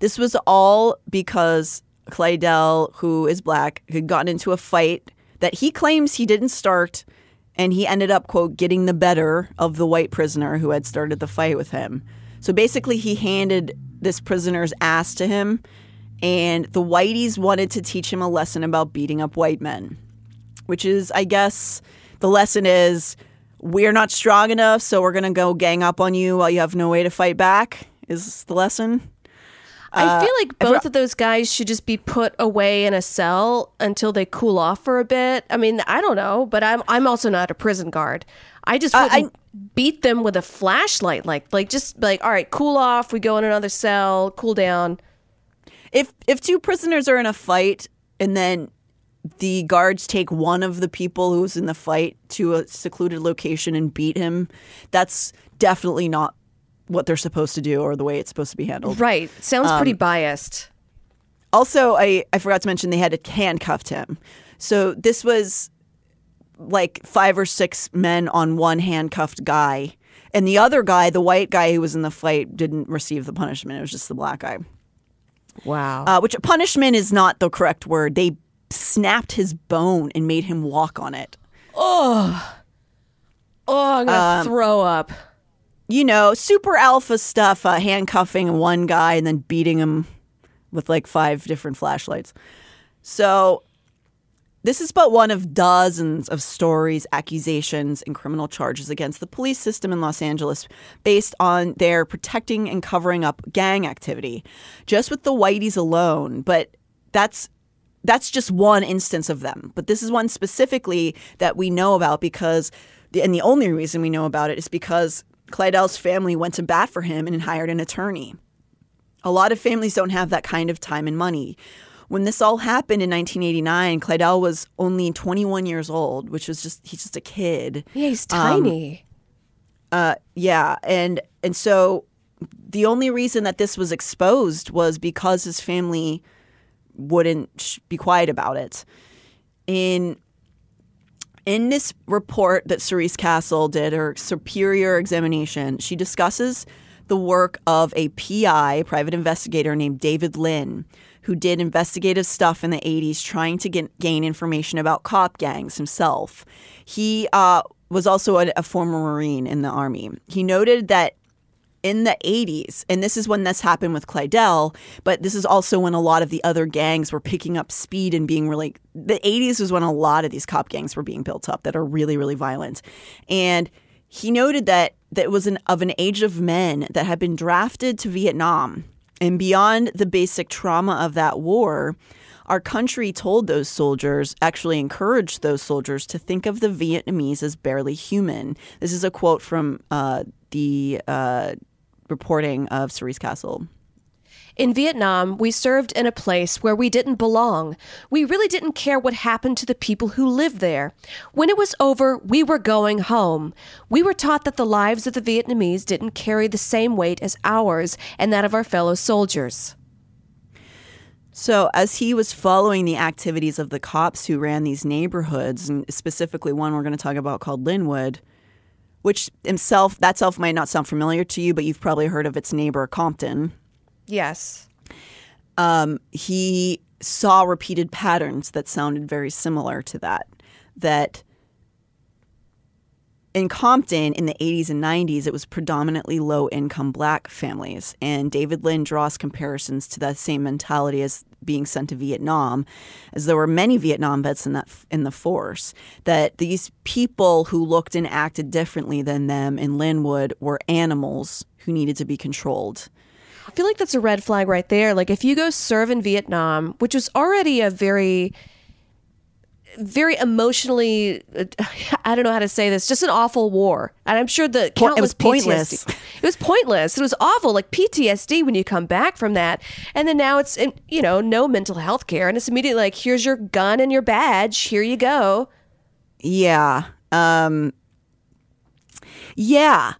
This was all because Clydell, who is black, had gotten into a fight that he claims he didn't start, and he ended up, quote, getting the better of the white prisoner who had started the fight with him. So basically he handed this prisoner's ass to him, and the Whiteys wanted to teach him a lesson about beating up white men, which is, I guess, the lesson is, we're not strong enough, so we're going to go gang up on you while you have no way to fight back, is the lesson. I feel like both of those guys should just be put away in a cell until they cool off for a bit. I mean, I don't know, but I'm also not a prison guard. I just wouldn't beat them with a flashlight, like all right, cool off. We go in another cell, cool down. If two prisoners are in a fight and then The guards take one of the people who's in the fight to a secluded location and beat him. That's definitely not what they're supposed to do or the way it's supposed to be handled. Right. Sounds pretty biased. Also, I forgot to mention they had handcuffed him. So this was like 5 or 6 men on one handcuffed guy. And the other guy, the white guy who was in the fight, didn't receive the punishment. It was just the black guy. Wow. Which punishment is not the correct word. They snapped his bone and made him walk on it. Oh, I'm going to throw up. You know, super alpha stuff, handcuffing one guy and then beating him with like 5 different flashlights. So this is but one of dozens of stories, accusations, and criminal charges against the police system in Los Angeles based on their protecting and covering up gang activity, just with the Whiteys alone. But that's just one instance of them. But this is one specifically that we know about because, and the only reason we know about it is because Clydell's family went to bat for him and hired an attorney. A lot of families don't have that kind of time and money. When this all happened in 1989, Clydell was only 21 years old, which was he's just a kid. Yeah, he's tiny. And so the only reason that this was exposed was because his family wouldn't be quiet about it. In this report that Cerise Castle did, her superior examination, she discusses the work of a PI, private investigator named David Lynn, who did investigative stuff in the 80s trying to gain information about cop gangs himself. He was also a former Marine in the Army. He noted that in the 80s, and this is when this happened with Clydell, but this is also when a lot of the other gangs were picking up speed and being really, the 80s was when a lot of these cop gangs were being built up that are really, really violent. And he noted that was of an age of men that had been drafted to Vietnam. And beyond the basic trauma of that war, our country encouraged those soldiers to think of the Vietnamese as barely human. This is a quote from the reporting of Cerise Castle. In Vietnam, we served in a place where we didn't belong. We really didn't care what happened to the people who lived there. When it was over, we were going home. We were taught that the lives of the Vietnamese didn't carry the same weight as ours and that of our fellow soldiers. So as he was following the activities of the cops who ran these neighborhoods, and specifically one we're going to talk about called Linwood, which that self might not sound familiar to you, but you've probably heard of its neighbor, Compton. Yes. He saw repeated patterns that sounded very similar to that. That in Compton in the 80s and 90s, it was predominantly low-income black families. And David Lynn draws comparisons to that same mentality as being sent to Vietnam, as there were many Vietnam vets in the force, that these people who looked and acted differently than them in Linwood were animals who needed to be controlled. I feel like that's a red flag right there. Like if you go serve in Vietnam, which was already a very, very emotionally, I don't know how to say this, just an awful war. And I'm sure it was pointless. It was pointless. It was awful, like PTSD when you come back from that. And then now it's, you know, no mental health care. And it's immediately like, here's your gun and your badge. Here you go. Yeah. Yeah.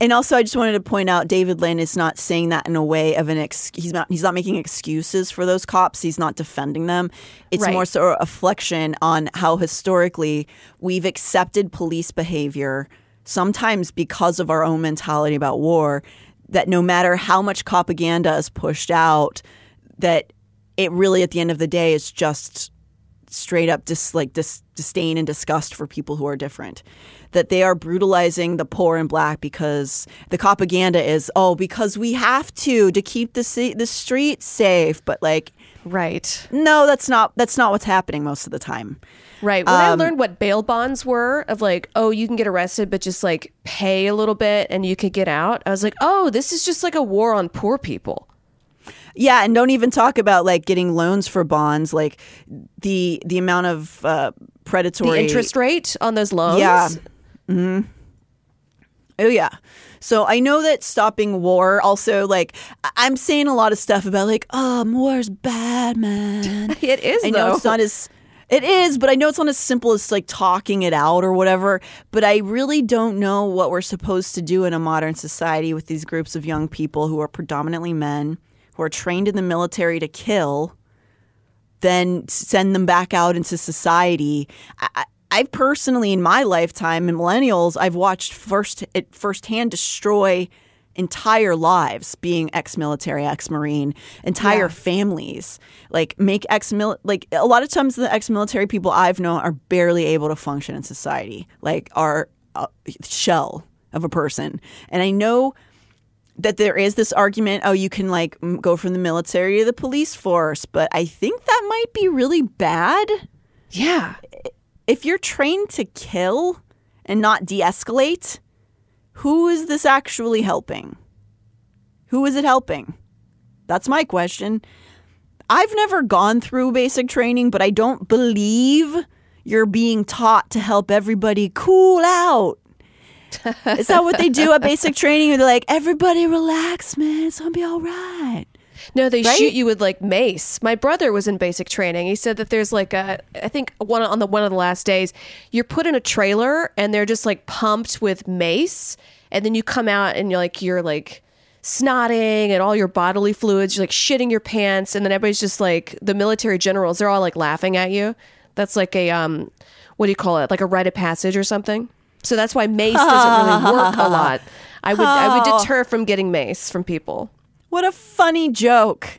And also, I just wanted to point out, David Lynn is not saying that in a way of he's not making excuses for those cops. He's not defending them. It's right. More so a reflection on how historically we've accepted police behavior, sometimes because of our own mentality about war, that no matter how much propaganda is pushed out, that it really, at the end of the day, is just straight up disdain and disgust for people who are different, that they are brutalizing the poor and black because the propaganda is, because we have to keep the streets safe. But like, right. No, that's not what's happening most of the time. Right. When I learned what bail bonds were of like, you can get arrested, but just like pay a little bit and you could get out. I was like, this is just like a war on poor people. Yeah, and don't even talk about like getting loans for bonds, like the amount of predatory, the interest rate on those loans. Yeah, mm-hmm. Oh, yeah. So I know that stopping war also, like, I'm saying a lot of stuff about, like, oh, war's bad, man. It is, though. I know it's not as... It is, but I know it's not as simple as, like, talking it out or whatever. But I really don't know what we're supposed to do in a modern society with these groups of young people who are predominantly men, who are trained in the military to kill, then send them back out into society. I've personally, in my lifetime, and millennials, I've watched firsthand destroy entire lives, being ex-military, ex-Marine, entire families. Like, make like, a lot of times the ex-military people I've known are barely able to function in society, like, are a shell of a person. And I know that there is this argument, oh, you can, like, go from the military to the police force, but I think that might be really bad. Yeah. If you're trained to kill and not de-escalate, who is this actually helping? Who is it helping? That's my question. I've never gone through basic training, but I don't believe you're being taught to help everybody cool out. Is that what they do at basic training? They're like, everybody relax, man. It's going to be all right. No, they shoot you with, like, mace. My brother was in basic training. He said that there's, like, one of the last days, you're put in a trailer and they're just, like, pumped with mace, and then you come out and you're like snotting and all your bodily fluids, you're like shitting your pants, and then everybody's just like, the military generals, they're all like laughing at you. That's like a what do you call it? Like a rite of passage or something. So that's why mace doesn't really work a lot. I would deter from getting mace from people. What a funny joke.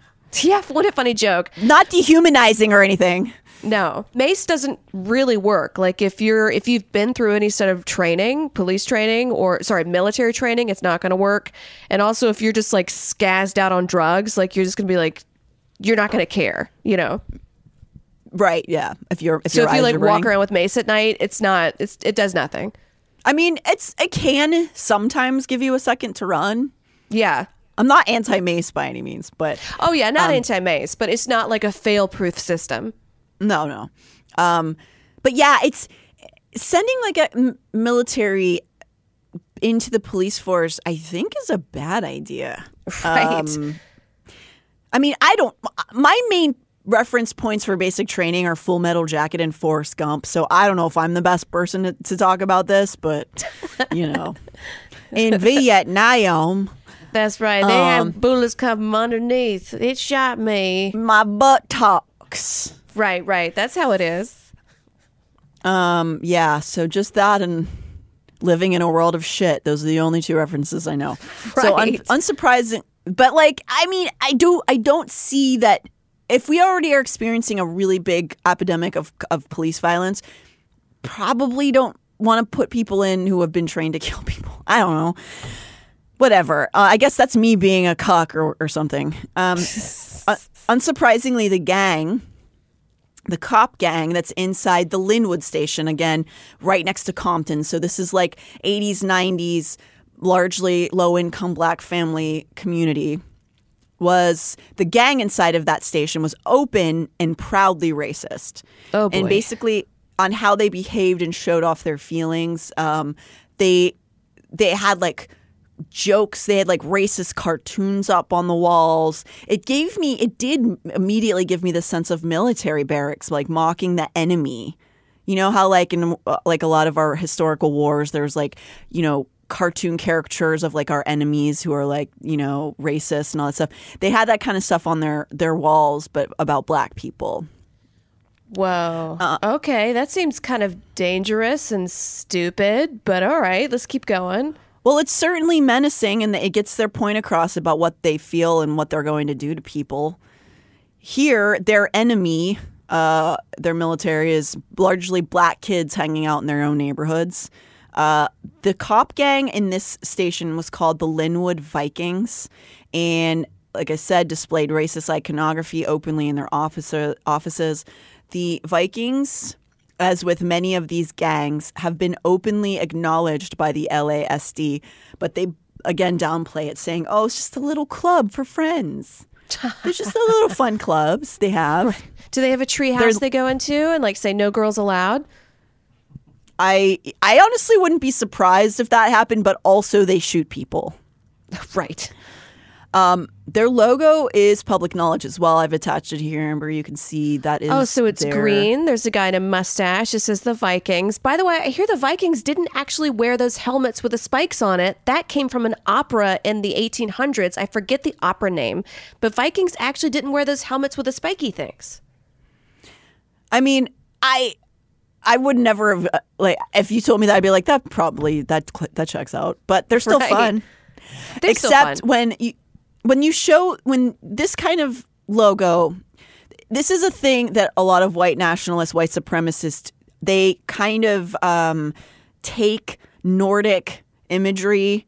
Yeah, what a funny joke. Not dehumanizing or anything. No. Mace doesn't really work. Like, if you've been through any sort of training, police training, or military training, it's not going to work. And also, if you're just, like, scazzed out on drugs, like, you're just going to be like, you're not going to care, you know? Right, yeah. If you walk around with mace at night, it does nothing. I mean, it can sometimes give you a second to run. Yeah. I'm not anti-mace by any means, but... Oh, yeah, not anti-mace, but it's not like a fail-proof system. No. But yeah, it's... Sending, like, a military into the police force, I think, is a bad idea. Right. I mean, I don't... My main reference points for basic training are Full Metal Jacket and Forrest Gump, so I don't know if I'm the best person to talk about this, but, In Vietnam... That's right. They have bullets come underneath. It shot me. My butt talks. Right. That's how it is. Yeah. So just that and living in a world of shit. Those are the only two references I know. Right. So unsurprising. But like, I mean, I don't see that if we already are experiencing a really big epidemic of police violence, probably don't want to put people in who have been trained to kill people. I don't know. Whatever. I guess that's me being a cuck or something. Unsurprisingly, the cop gang that's inside the Linwood station, again, right next to Compton. So this is like 80s, 90s, largely low-income black family community. The gang inside of that station was open and proudly racist. Oh, boy. And basically on how they behaved and showed off their feelings, they had like... jokes. They had like racist cartoons up on the walls. It did immediately give me the sense of military barracks, like mocking the enemy. You know how like in like a lot of our historical wars, there's like, you know, cartoon caricatures of like our enemies who are like, you know, racist and all that stuff. They had that kind of stuff on their walls, but about black people. Whoa. Okay. That seems kind of dangerous and stupid, but all right, let's keep going. Well, it's certainly menacing, and it gets their point across about what they feel and what they're going to do to people. Here, their enemy, their military, is largely black kids hanging out in their own neighborhoods. The cop gang in this station was called the Linwood Vikings, and, like I said, displayed racist iconography openly in their offices. The Vikings... as with many of these gangs, have been openly acknowledged by the LASD, but they, again, downplay it, saying, oh, it's just a little club for friends. There's just the little fun clubs they have. Do they have a tree house they go into and, like, say no girls allowed? I honestly wouldn't be surprised if that happened, but also they shoot people. Right. Their logo is public knowledge as well. I've attached it here, Amber. You can see that is. Oh, so it's green. There's a guy in a mustache. It says the Vikings. By the way, I hear the Vikings didn't actually wear those helmets with the spikes on it. That came from an opera in the 1800s. I forget the opera name, but Vikings actually didn't wear those helmets with the spiky things. I mean, I would never have, like, if you told me that, I'd be like, that probably, that checks out. But they're still fun. They're except still fun. When this kind of logo, this is a thing that a lot of white nationalists, white supremacists, they kind of take Nordic imagery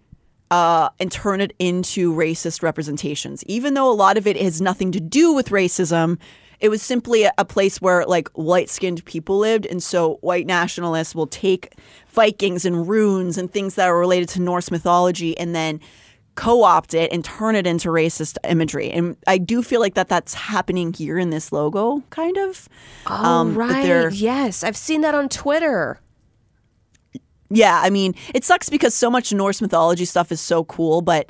and turn it into racist representations. Even though a lot of it has nothing to do with racism, it was simply a place where like light-skinned people lived. And so white nationalists will take Vikings and runes and things that are related to Norse mythology and then co-opt it and turn it into racist imagery. And I do feel like that's happening here in this logo, kind of. Oh, right. Yes. I've seen that on Twitter. Yeah. I mean, it sucks because so much Norse mythology stuff is so cool, but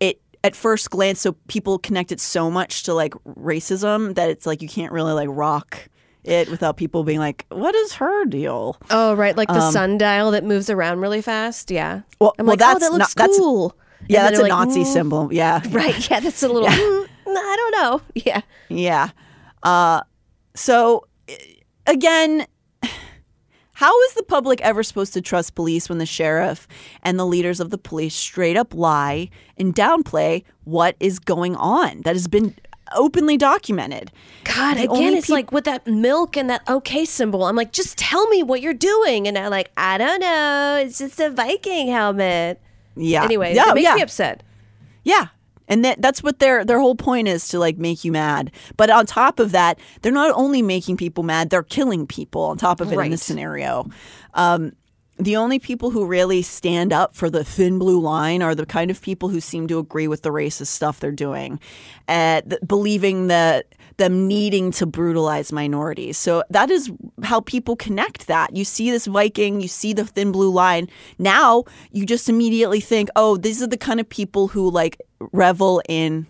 it, at first glance, so people connect it so much to like racism that it's like you can't really like rock it without people being like, what is her deal? Oh, right. Like the sundial that moves around really fast. Yeah. Well, I'm like, well, that looks cool. Yeah, that's a like, Nazi symbol. Yeah. Right. Yeah, that's a little, I don't know. Yeah. Yeah. So, again, how is the public ever supposed to trust police when the sheriff and the leaders of the police straight up lie and downplay what is going on? That has been openly documented. God, again, it's like with that milk and that okay symbol. I'm like, just tell me what you're doing. And I'm like, I don't know. It's just a Viking helmet. Yeah. Anyway, it makes me upset. Yeah. And that's what their whole point is, to like make you mad. But on top of that, they're not only making people mad, they're killing people on top of it, right, in this scenario. The only people who really stand up for the thin blue line are the kind of people who seem to agree with the racist stuff they're doing, believing that them needing to brutalize minorities. So that is how people connect that. You see this Viking, you see the thin blue line. Now you just immediately think, oh, these are the kind of people who like revel in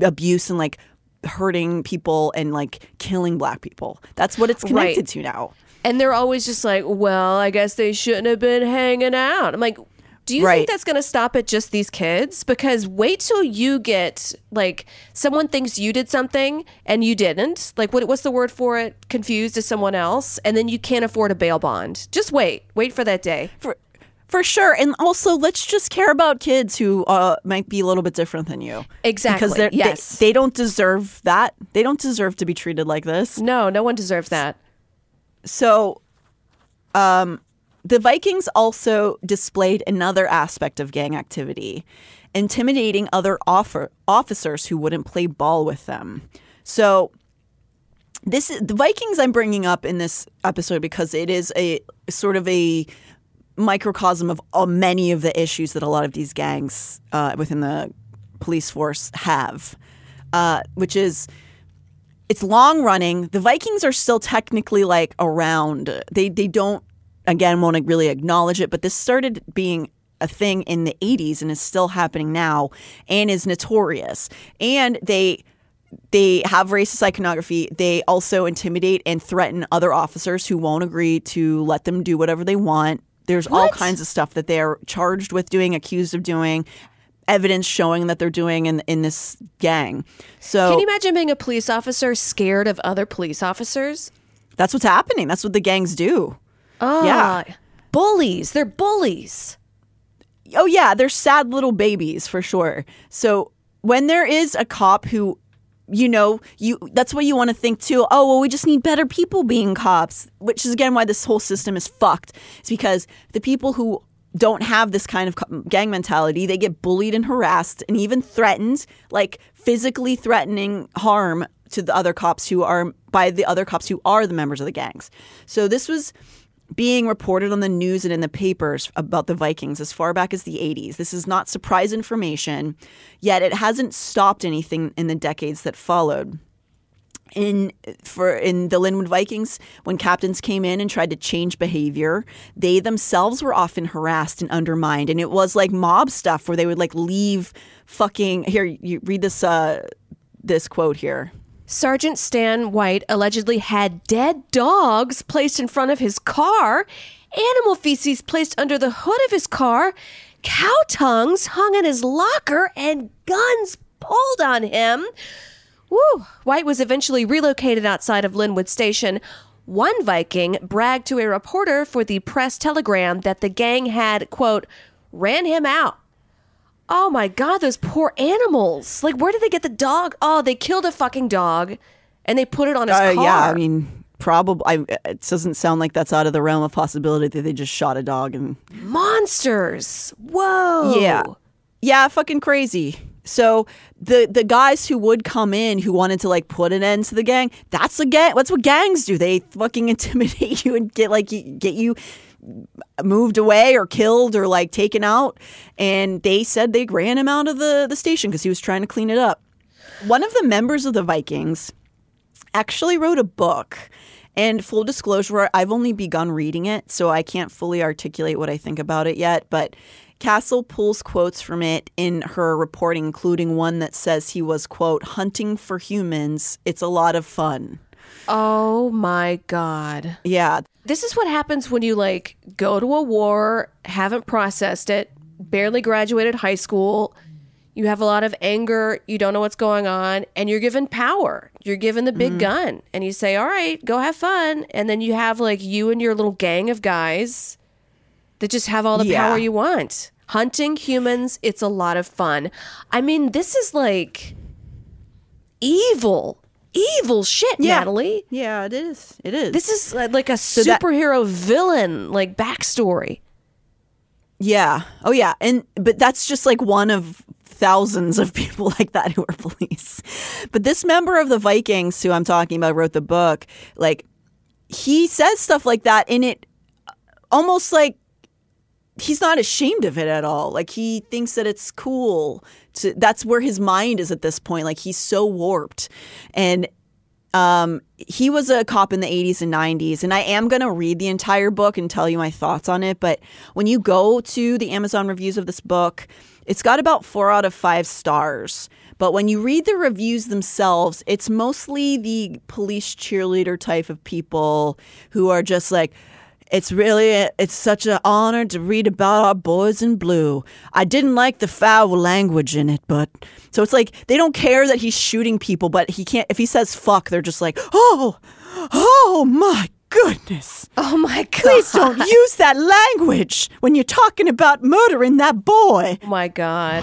abuse and like hurting people and like killing black people. That's what it's connected to now. And they're always just like, well, I guess they shouldn't have been hanging out. I'm like, do you think that's going to stop at just these kids? Because wait till you get, like, someone thinks you did something and you didn't. Like, what's the word for it? Confused as someone else. And then you can't afford a bail bond. Just wait. Wait for that day. For sure. And also, let's just care about kids who might be a little bit different than you. Exactly. Because they don't deserve that. They don't deserve to be treated like this. No, no one deserves that. So, the Vikings also displayed another aspect of gang activity, intimidating other officers who wouldn't play ball with them. So, the Vikings I'm bringing up in this episode because it is a sort of a microcosm of many of the issues that a lot of these gangs within the police force have, which is, it's long running. The Vikings are still technically like around. They don't, again, won't really acknowledge it, but this started being a thing in the 80s and is still happening now and is notorious. And they have racist iconography. They also intimidate and threaten other officers who won't agree to let them do whatever they want. There's all kinds of stuff that they're charged with doing, accused of doing, evidence showing that they're doing in this gang. So can you imagine being a police officer scared of other police officers? That's what's happening. That's what the gangs do. Oh, yeah. Bullies. They're bullies. Oh, yeah. They're sad little babies for sure. So when there is a cop who, you know, that's what you want to think too. Oh, well, we just need better people being cops, which is, again, why this whole system is fucked. It's because the people who don't have this kind of gang mentality, they get bullied and harassed and even threatened, like physically threatening harm to the other cops who are the members of the gangs. So this was being reported on the news and in the papers about the Vikings as far back as the 80s. This is not surprise information, yet it hasn't stopped anything in the decades that followed. in the Linwood Vikings, when captains came in and tried to change behavior, they themselves were often harassed and undermined. And it was like mob stuff where they would like leave fucking... Here, you read this this quote here. Sergeant Stan White allegedly had dead dogs placed in front of his car, animal feces placed under the hood of his car, cow tongues hung in his locker, and guns pulled on him. Woo! White was eventually relocated outside of Linwood Station. One Viking bragged to a reporter for the Press Telegram that the gang had, quote, ran him out. Oh my God, those poor animals. Like, where did they get the dog? Oh, they killed a fucking dog and they put it on his car. Yeah, I mean, probably. It doesn't sound like that's out of the realm of possibility that they just shot a dog and... Monsters! Whoa! Yeah. Yeah, fucking crazy. So the guys who would come in who wanted to like put an end to the gang, that's what gangs do. They fucking intimidate you and get you moved away or killed or like taken out. And they said they ran him out of the station because he was trying to clean it up. One of the members of the Vikings actually wrote a book. And full disclosure, I've only begun reading it, so I can't fully articulate what I think about it yet. But Castle pulls quotes from it in her reporting, including one that says he was, quote, hunting for humans. It's a lot of fun. Oh, my God. Yeah. This is what happens when you, like, go to a war, haven't processed it, barely graduated high school. You have a lot of anger. You don't know what's going on. And you're given power. You're given the big gun. And you say, all right, go have fun. And then you have, like, you and your little gang of guys that just have all the power you want. Hunting humans, it's a lot of fun. I mean, this is like evil shit, yeah. Natalie. Yeah, it is. It is. This is like a superhero villain, like backstory. Yeah. Oh, yeah. But that's just like one of thousands of people like that who are police. But this member of the Vikings who I'm talking about wrote the book, like he says stuff like that in it, almost like he's not ashamed of it at all. Like he thinks that it's cool. That's where his mind is at this point. Like he's so warped. And he was a cop in the 80s and 90s. And I am going to read the entire book and tell you my thoughts on it. But when you go to the Amazon reviews of this book, it's got about 4 out of 5 stars. But when you read the reviews themselves, it's mostly the police cheerleader type of people who are just like, It's such an honor to read about our boys in blue. I didn't like the foul language in it, but... So it's like, they don't care that he's shooting people, but he can't... If he says fuck, they're just like, oh my goodness. Oh my God. Please don't use that language when you're talking about murdering that boy. Oh my God.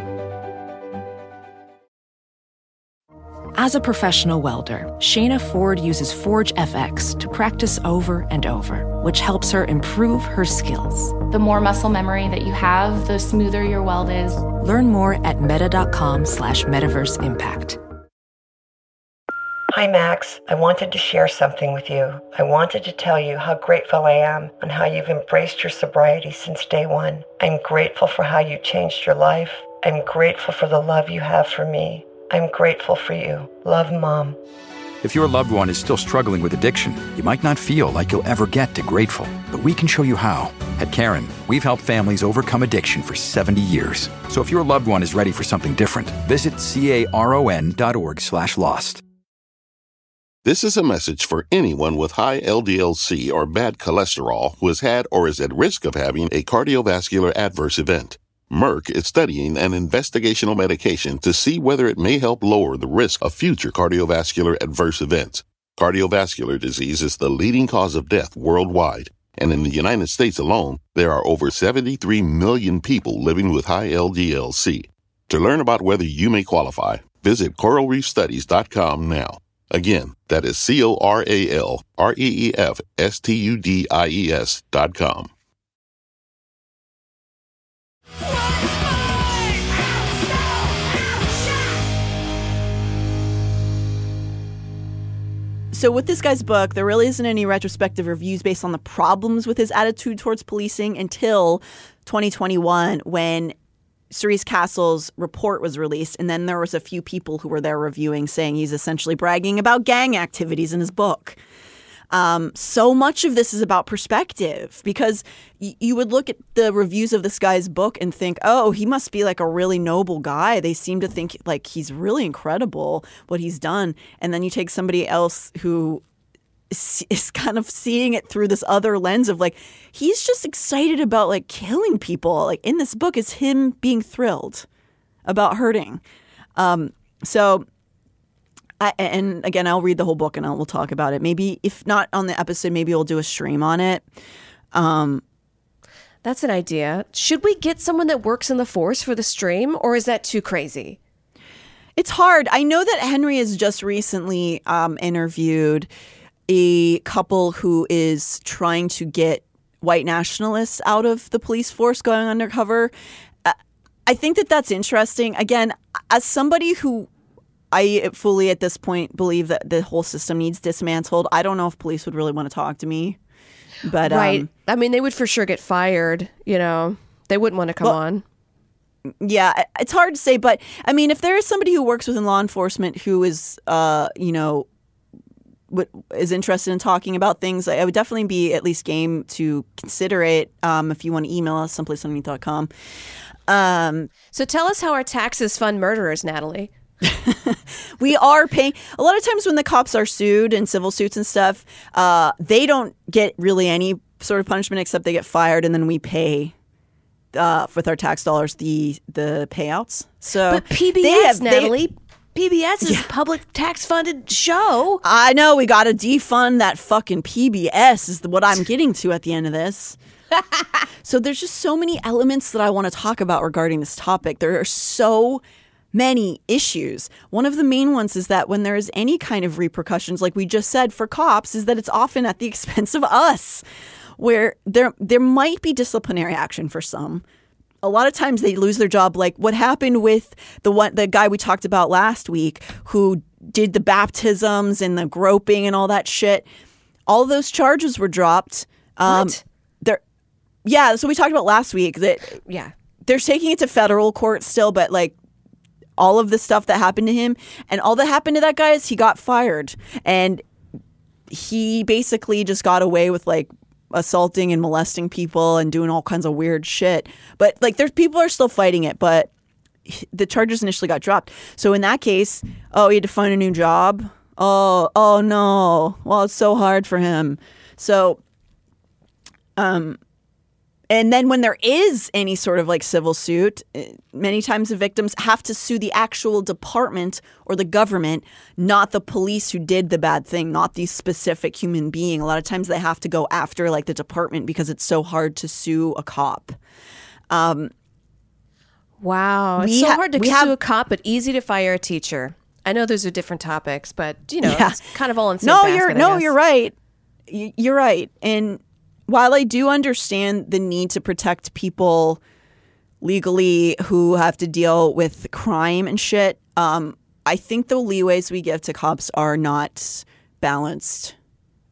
As a professional welder, Shayna Ford uses ForgeFX to practice over and over, which helps her improve her skills. The more muscle memory that you have, the smoother your weld is. Learn more at meta.com/metaverseimpact. Hi, Max. I wanted to share something with you. I wanted to tell you how grateful I am and how you've embraced your sobriety since day one. I'm grateful for how you changed your life. I'm grateful for the love you have for me. I'm grateful for you. Love, Mom. If your loved one is still struggling with addiction, you might not feel like you'll ever get to grateful, but we can show you how. At Caron, we've helped families overcome addiction for 70 years. So if your loved one is ready for something different, visit caron.org/lost. This is a message for anyone with high LDL-C or bad cholesterol who has had or is at risk of having a cardiovascular adverse event. Merck is studying an investigational medication to see whether it may help lower the risk of future cardiovascular adverse events. Cardiovascular disease is the leading cause of death worldwide, and in the United States alone, there are over 73 million people living with high LDL-C. To learn about whether you may qualify, visit CoralReefStudies.com now. Again, that is CoralReefStudies.com. So with this guy's book, there really isn't any retrospective reviews based on the problems with his attitude towards policing until 2021 when Cerise Castle's report was released. And then there was a few people who were there reviewing saying he's essentially bragging about gang activities in his book. So much of this is about perspective because you would look at the reviews of this guy's book and think, oh, he must be like a really noble guy. They seem to think like he's really incredible what he's done. And then you take somebody else who is kind of seeing it through this other lens of like, he's just excited about like killing people. Like in this book is him being thrilled about hurting. And again, I'll read the whole book and we'll talk about it. Maybe if not on the episode, maybe we'll do a stream on it. That's an idea. Should we get someone that works in the force for the stream, or is that too crazy? It's hard. I know that Henry has just recently interviewed a couple who is trying to get white nationalists out of the police force going undercover. I think that that's interesting. Again, as somebody who I fully at this point believe that the whole system needs dismantled. I don't know if police would really want to talk to me. But right. I mean, they would for sure get fired. You know, they wouldn't want to come on. Yeah, it's hard to say. But I mean, if there is somebody who works within law enforcement who is, is interested in talking about things, I would definitely be at least game to consider it. If you want to email us, someplaceunderneath.com. So tell us how our taxes fund murderers, Natalie. We are paying a lot of times when the cops are sued in civil suits and stuff, they don't get really any sort of punishment except they get fired, and then we pay with our tax dollars the payouts. So but PBS, Natalie, PBS is a public tax funded show. I know, we got to defund that fucking PBS is what I'm getting to at the end of this. So there's just so many elements that I want to talk about regarding this topic. There are so many issues. One of the main ones is that when there is any kind of repercussions, like we just said for cops, is that it's often at the expense of us, where there might be disciplinary action for some. A lot of times they lose their job, like what happened with the guy we talked about last week who did the baptisms and the groping and all that shit. All those charges were dropped. What? So we talked about last week that they're taking it to federal court still, but like all of the stuff that happened to him and all that happened to that guy is he got fired, and he basically just got away with like assaulting and molesting people and doing all kinds of weird shit. But like there's people are still fighting it, but the charges initially got dropped. So in that case, he had to find a new job. Oh no. Well, it's so hard for him. So, and then when there is any sort of like civil suit, many times the victims have to sue the actual department or the government, not the police who did the bad thing, not the specific human being. A lot of times they have to go after like the department because it's so hard to sue a cop. Wow. It's so hard to sue a cop, but easy to fire a teacher. I know those are different topics, but, you know, it's kind of all in the same basket, you're right. You're right. And while I do understand the need to protect people legally who have to deal with crime and shit, I think the leeways we give to cops are not balanced.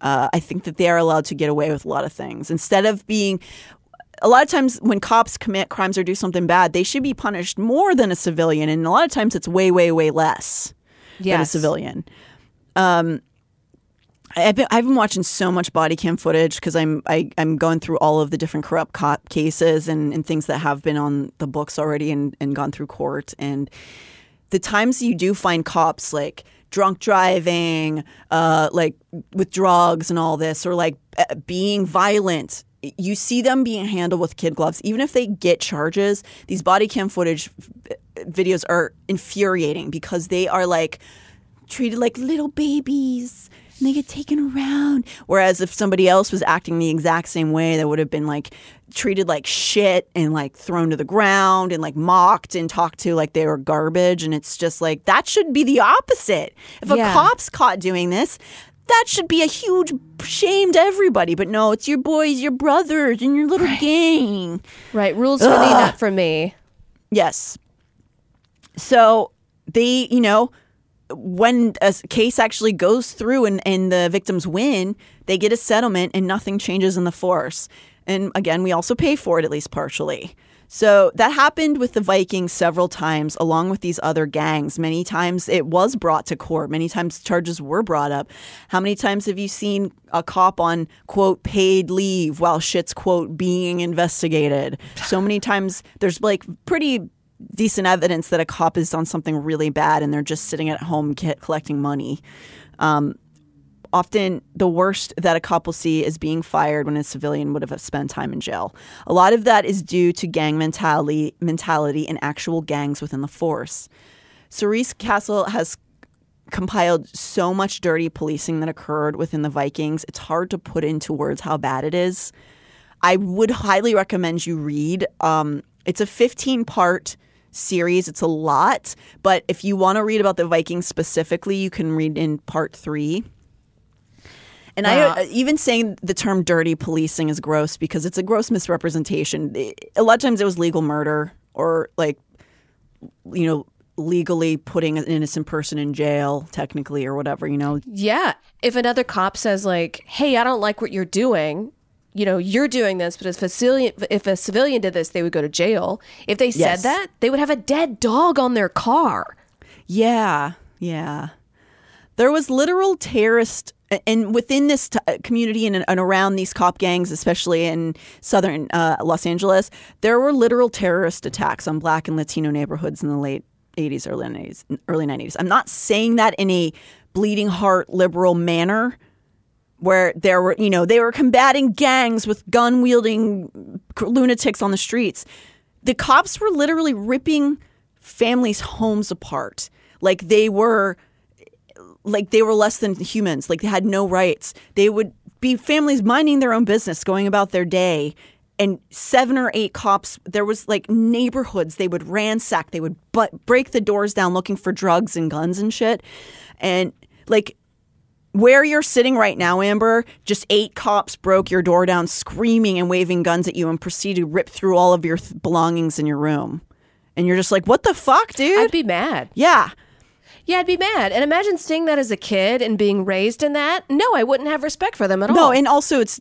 I think that they are allowed to get away with a lot of things. Instead of being – a lot of times when cops commit crimes or do something bad, they should be punished more than a civilian. And a lot of times it's way, way, way less than a civilian. I've been watching so much body cam footage because I'm going through all of the different corrupt cop cases and things that have been on the books already and gone through court. And the times you do find cops like drunk driving, like with drugs and all this, or like being violent, you see them being handled with kid gloves. Even if they get charges, these body cam footage videos are infuriating because they are like treated like little babies. and they get taken around. Whereas if somebody else was acting the exact same way, they would have been like treated like shit and like thrown to the ground and like mocked and talked to like they were garbage. And it's just like, that should be the opposite. If a cop's caught doing this, that should be a huge shame to everybody. But no, it's your boys, your brothers, and your little gang. Right. Rules for me, not for me. Yes. So they, you know, when a case actually goes through and the victims win, they get a settlement and nothing changes in the force. And again, we also pay for it, at least partially. So that happened with the Vikings several times, along with these other gangs. Many times it was brought to court. Many times charges were brought up. How many times have you seen a cop on, quote, paid leave while shit's, quote, being investigated? So many times there's like pretty decent evidence that a cop has done something really bad and they're just sitting at home collecting money. Often the worst that a cop will see is being fired when a civilian would have spent time in jail. A lot of that is due to gang mentality and actual gangs within the force. Cerise Castle has compiled so much dirty policing that occurred within the Vikings. It's hard to put into words how bad it is. I would highly recommend you read. It's a 15-part series. It's a lot. But if you want to read about the Vikings specifically, you can read in part 3. And I even saying the term dirty policing is gross because it's a gross misrepresentation. A lot of times it was legal murder or like, you know, legally putting an innocent person in jail technically or whatever, you know. Yeah. If another cop says like, hey, I don't like what you're doing. You know, you're doing this. But if a civilian did this, they would go to jail. If they said that, they would have a dead dog on their car. Yeah. Yeah. There was literal terrorist. And within this community and around these cop gangs, especially in southern Los Angeles, there were literal terrorist attacks on Black and Latino neighborhoods in the late 80s, early 90s. I'm not saying that in a bleeding heart liberal manner where there were, you know, they were combating gangs with gun-wielding lunatics on the streets. The cops were literally ripping families' homes apart like they were less than humans, like they had no rights. They would be families minding their own business, going about their day, and 7 or 8 cops. There was like neighborhoods they would ransack. They would break the doors down looking for drugs and guns and shit. And like where you're sitting right now, Amber, just 8 cops broke your door down screaming and waving guns at you and proceeded to rip through all of your belongings in your room. And you're just like, what the fuck, dude? I'd be mad. Yeah. Yeah, I'd be mad. And imagine seeing that as a kid and being raised in that. No, I wouldn't have respect for them at all. No, and also it's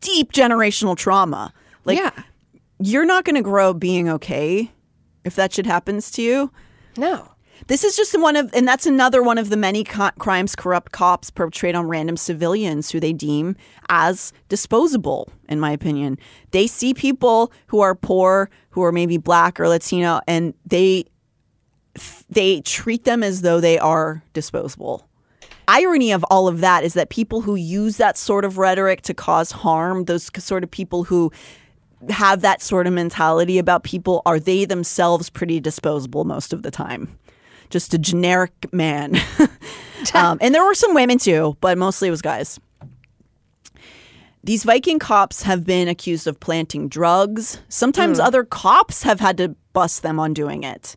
deep generational trauma. Like, you're not going to grow being okay if that shit happens to you. No. This is just and that's another one of the many crimes corrupt cops perpetrate on random civilians who they deem as disposable, in my opinion. They see people who are poor, who are maybe Black or Latino, and they treat them as though they are disposable. Irony of all of that is that people who use that sort of rhetoric to cause harm, those sort of people who have that sort of mentality about people, are they themselves pretty disposable most of the time. Just a generic man. And there were some women too, but mostly it was guys. These Viking cops have been accused of planting drugs. Sometimes other cops have had to bust them on doing it.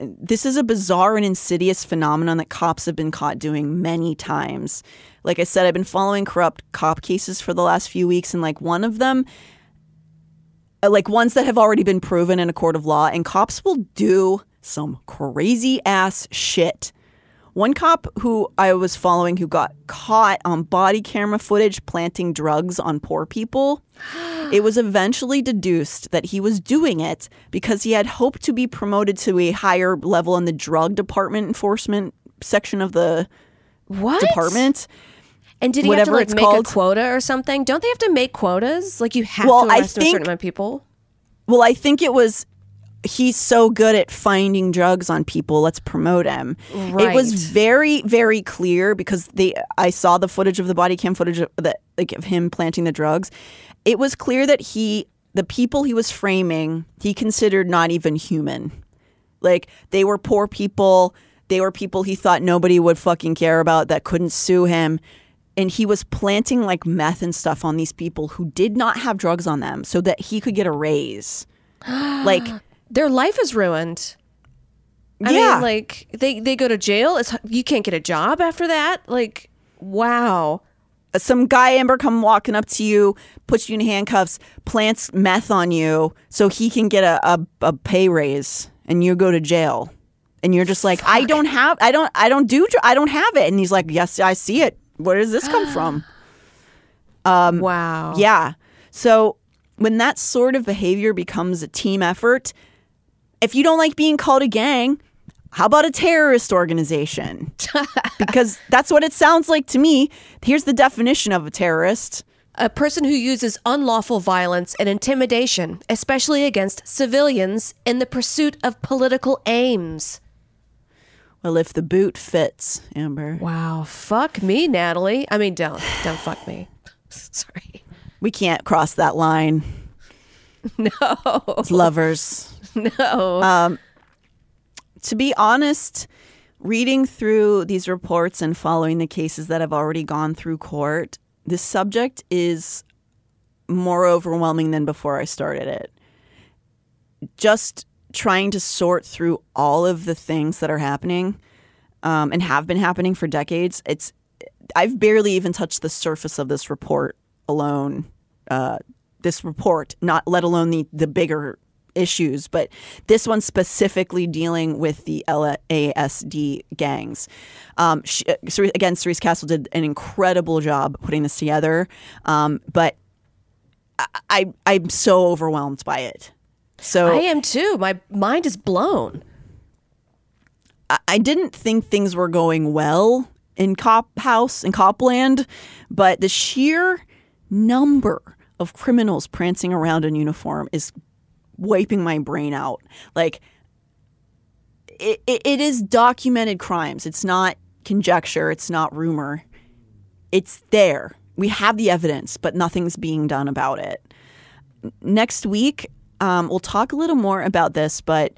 This is a bizarre and insidious phenomenon that cops have been caught doing many times. Like I said, I've been following corrupt cop cases for the last few weeks, and like one of them, like ones that have already been proven in a court of law, and cops will do some crazy ass shit. One cop who I was following who got caught on body camera footage planting drugs on poor people, it was eventually deduced that he was doing it because he had hoped to be promoted to a higher level in the drug department enforcement section of the department. And did he have to like make a quota or something? Don't they have to make quotas? Like you have to arrest a certain amount of people? Well, I think it was... He's so good at finding drugs on people. Let's promote him. Right. It was very, very clear because I saw the footage of the body cam footage of him planting the drugs. It was clear that the people he was framing, he considered not even human. Like they were poor people. They were people he thought nobody would fucking care about that couldn't sue him. And he was planting like meth and stuff on these people who did not have drugs on them so that he could get a raise. Like their life is ruined. I mean, like they go to jail. You can't get a job after that. Like, wow. Some guy, Amber, come walking up to you, puts you in handcuffs, plants meth on you so he can get a pay raise, and you go to jail. And you're just like, fuck. I don't have it. And he's like, yes, I see it. Where does this come from? Wow. Yeah. So when that sort of behavior becomes a team effort, if you don't like being called a gang, how about a terrorist organization? Because that's what it sounds like to me. Here's the definition of a terrorist. A person who uses unlawful violence and intimidation, especially against civilians, in the pursuit of political aims. Well, if the boot fits, Amber. Wow. Fuck me, Natalie. I mean, don't fuck me. Sorry. We can't cross that line. No. It's lovers. No. To be honest, reading through these reports and following the cases that have already gone through court, this subject is more overwhelming than before I started it. Just trying to sort through all of the things that are happening and have been happening for decades. I've barely even touched the surface of this report alone, not let alone the bigger issues, but this one specifically dealing with the LASD gangs. Cerise Castle did an incredible job putting this together, but I'm so overwhelmed by it. So I am too. My mind is blown. I didn't think things were going well in Copland, but the sheer number of criminals prancing around in uniform is wiping my brain out. Like it is documented crimes. It's not conjecture. It's not rumor. It's there. We have the evidence, but nothing's being done about it. Next week, we'll talk a little more about this, but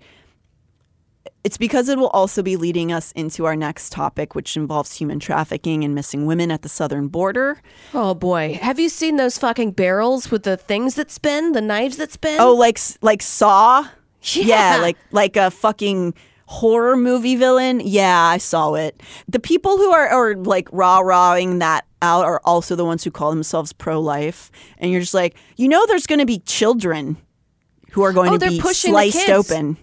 it's because it will also be leading us into our next topic, which involves human trafficking and missing women at the southern border. Oh, boy. Have you seen those fucking barrels with the things that spin, the knives that spin? Oh, like Saw? Yeah, like a fucking horror movie villain? Yeah, I saw it. The people who are like rah-rahing that out are also the ones who call themselves pro-life. And you're just like, there's going to be children who are going to be sliced open.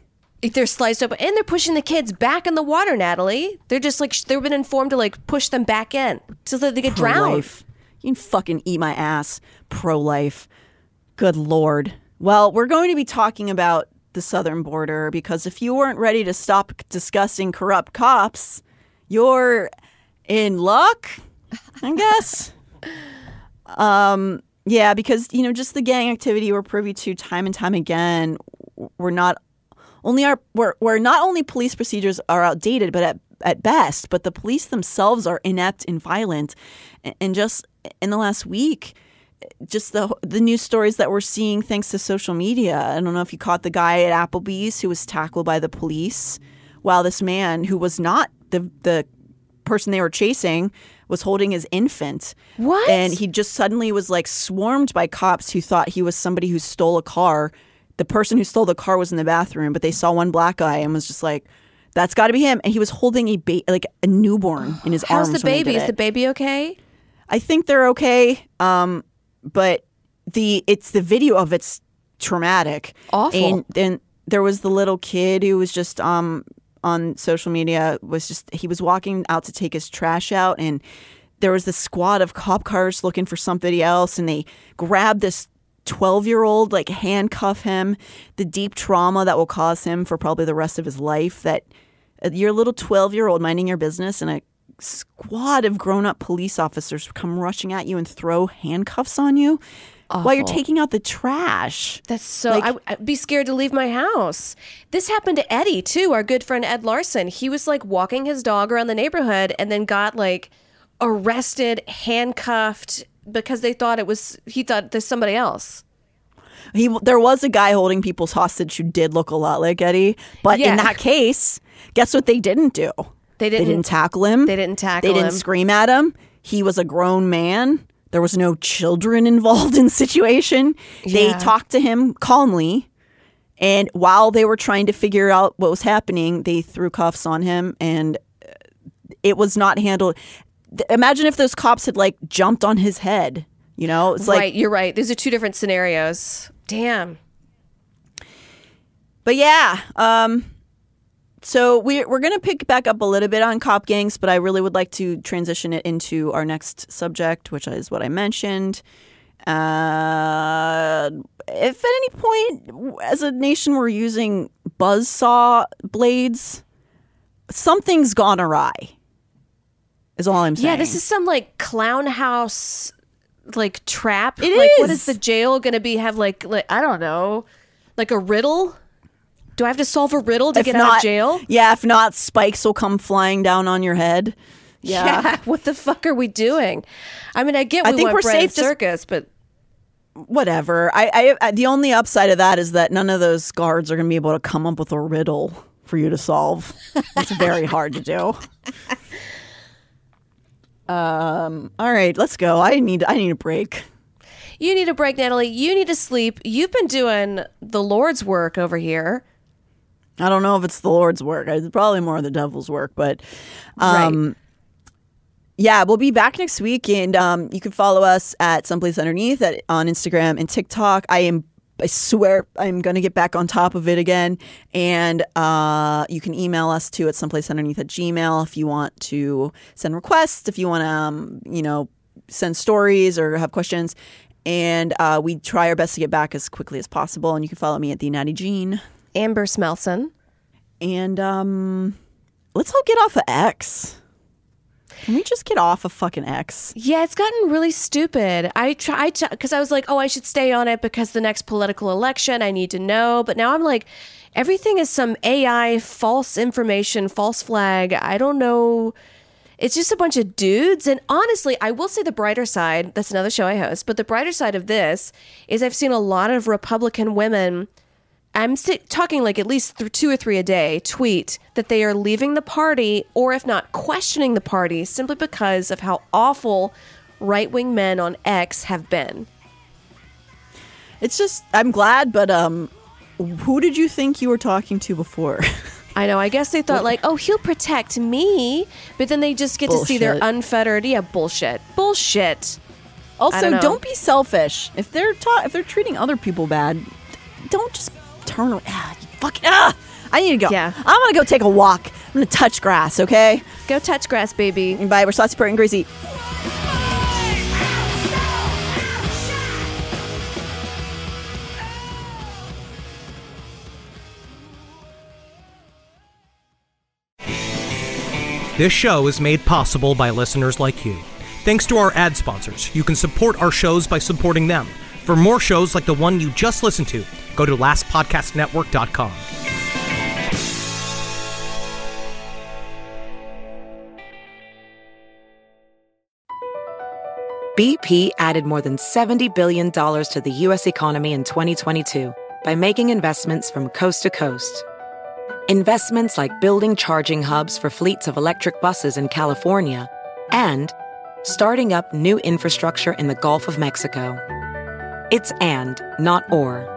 They're sliced open, and they're pushing the kids back in the water, Natalie. They're just like, they've been informed to like push them back in so that they get drowned. You can fucking eat my ass, pro-life. Good Lord. Well, we're going to be talking about the southern border, because if you weren't ready to stop discussing corrupt cops, you're in luck, I guess. Yeah, because, just the gang activity we're privy to time and time again, not only police procedures are outdated, but at best, but the police themselves are inept and violent. And just in the last week, just the news stories that we're seeing thanks to social media. I don't know if you caught the guy at Applebee's who was tackled by the police while this man, who was not the person they were chasing, was holding his infant. What? And he just suddenly was like swarmed by cops who thought he was somebody who stole a car. The person who stole the car was in the bathroom, but they saw one black guy and was just like, that's got to be him. And he was holding a newborn in his arms. How's the baby? Is the baby okay? I think they're okay. But the video of it's traumatic. Awful. And there was the little kid who was just on social media, he was walking out to take his trash out, and there was this squad of cop cars looking for somebody else, and they grabbed this 12-year-old, like handcuff him. The deep trauma that will cause him for probably the rest of his life, that your little 12-year-old minding your business and a squad of grown-up police officers come rushing at you and throw handcuffs on you. Awful. While you're taking out the trash. That's so... I'd be scared to leave my house. This happened to Eddie, too, our good friend Ed Larson. He was, like, walking his dog around the neighborhood and then got, like, arrested, handcuffed, because they thought he thought there's somebody else. There was a guy holding people hostage who did look a lot like Eddie. But in that case, guess what they didn't do? They didn't tackle him. They didn't scream at him. He was a grown man. There was no children involved in the situation. They talked to him calmly. And while they were trying to figure out what was happening, they threw cuffs on him. And it was not handled. Imagine if those cops had, like, jumped on his head. You know, it's like, right, you're right. These are two different scenarios. Damn. But yeah, so we're going to pick back up a little bit on cop gangs, but I really would like to transition it into our next subject, which is what I mentioned. If at any point as a nation we're using buzzsaw blades, something's gone awry is all I'm saying. Yeah, this is some, like, clown house, like, trap. It like, is. What is the jail going to be? Have, like, I don't know, like a riddle? Do I have to solve a riddle to if get not, out of jail? Yeah, if not, spikes will come flying down on your head. Yeah, what the fuck are we doing? I mean, I get we want bread and circus, but whatever. I the only upside of that is that none of those guards are going to be able to come up with a riddle for you to solve. It's very hard to do. All right, let's go. I need a break. You need a break, Natalie. You need to sleep. You've been doing the Lord's work over here. I don't know if it's the Lord's work. It's probably more the devil's work, but right. Yeah, we'll be back next week, and you can follow us at Someplace Underneath on Instagram and TikTok. I swear I'm going to get back on top of it again. And you can email us too at someplaceunderneath@gmail.com if you want to send requests, if you want to, send stories or have questions. And we try our best to get back as quickly as possible. And you can follow me at the Natty Jean. Amber Smelson. And let's all get off of X. Can we just get off of fucking X? Yeah, it's gotten really stupid. I tried because I was like, oh, I should stay on it because the next political election, I need to know. But now I'm like, everything is some AI, false information, false flag. I don't know. It's just a bunch of dudes. And honestly, I will say the brighter side, that's another show I host, but the brighter side of this is I've seen a lot of Republican women, I'm talking like at least two or three a day, tweet that they are leaving the party, or if not questioning the party, simply because of how awful right-wing men on X have been. It's just, I'm glad, but who did you think you were talking to before? I know, I guess they thought like, oh, he'll protect me, but then they just get bullshit. To see their unfettered, bullshit. Also, don't be selfish. If they're treating other people bad, don't just turn around. I need to go. Yeah. I'm going to go take a walk. I'm going to touch grass, okay? Go touch grass, baby. Bye. We're Saucy, Pert, and Greasy. This show is made possible by listeners like you. Thanks to our ad sponsors, you can support our shows by supporting them. For more shows like the one you just listened to, go to lastpodcastnetwork.com. BP added more than $70 billion to the U.S. economy in 2022 by making investments from coast to coast. Investments like building charging hubs for fleets of electric buses in California and starting up new infrastructure in the Gulf of Mexico. It's and, not or.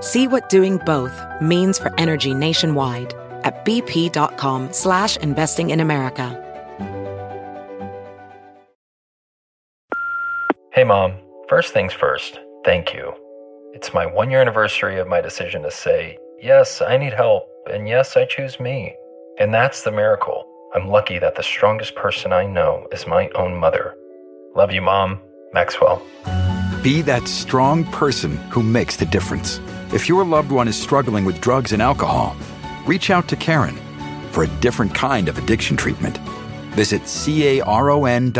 See what doing both means for energy nationwide at bp.com/investing in America. Hey, Mom. First things first, thank you. It's my 1-year anniversary of my decision to say, yes, I need help, and yes, I choose me. And that's the miracle. I'm lucky that the strongest person I know is my own mother. Love you, Mom. Maxwell. Be that strong person who makes the difference. If your loved one is struggling with drugs and alcohol, reach out to Caron for a different kind of addiction treatment. Visit caron.org/lost.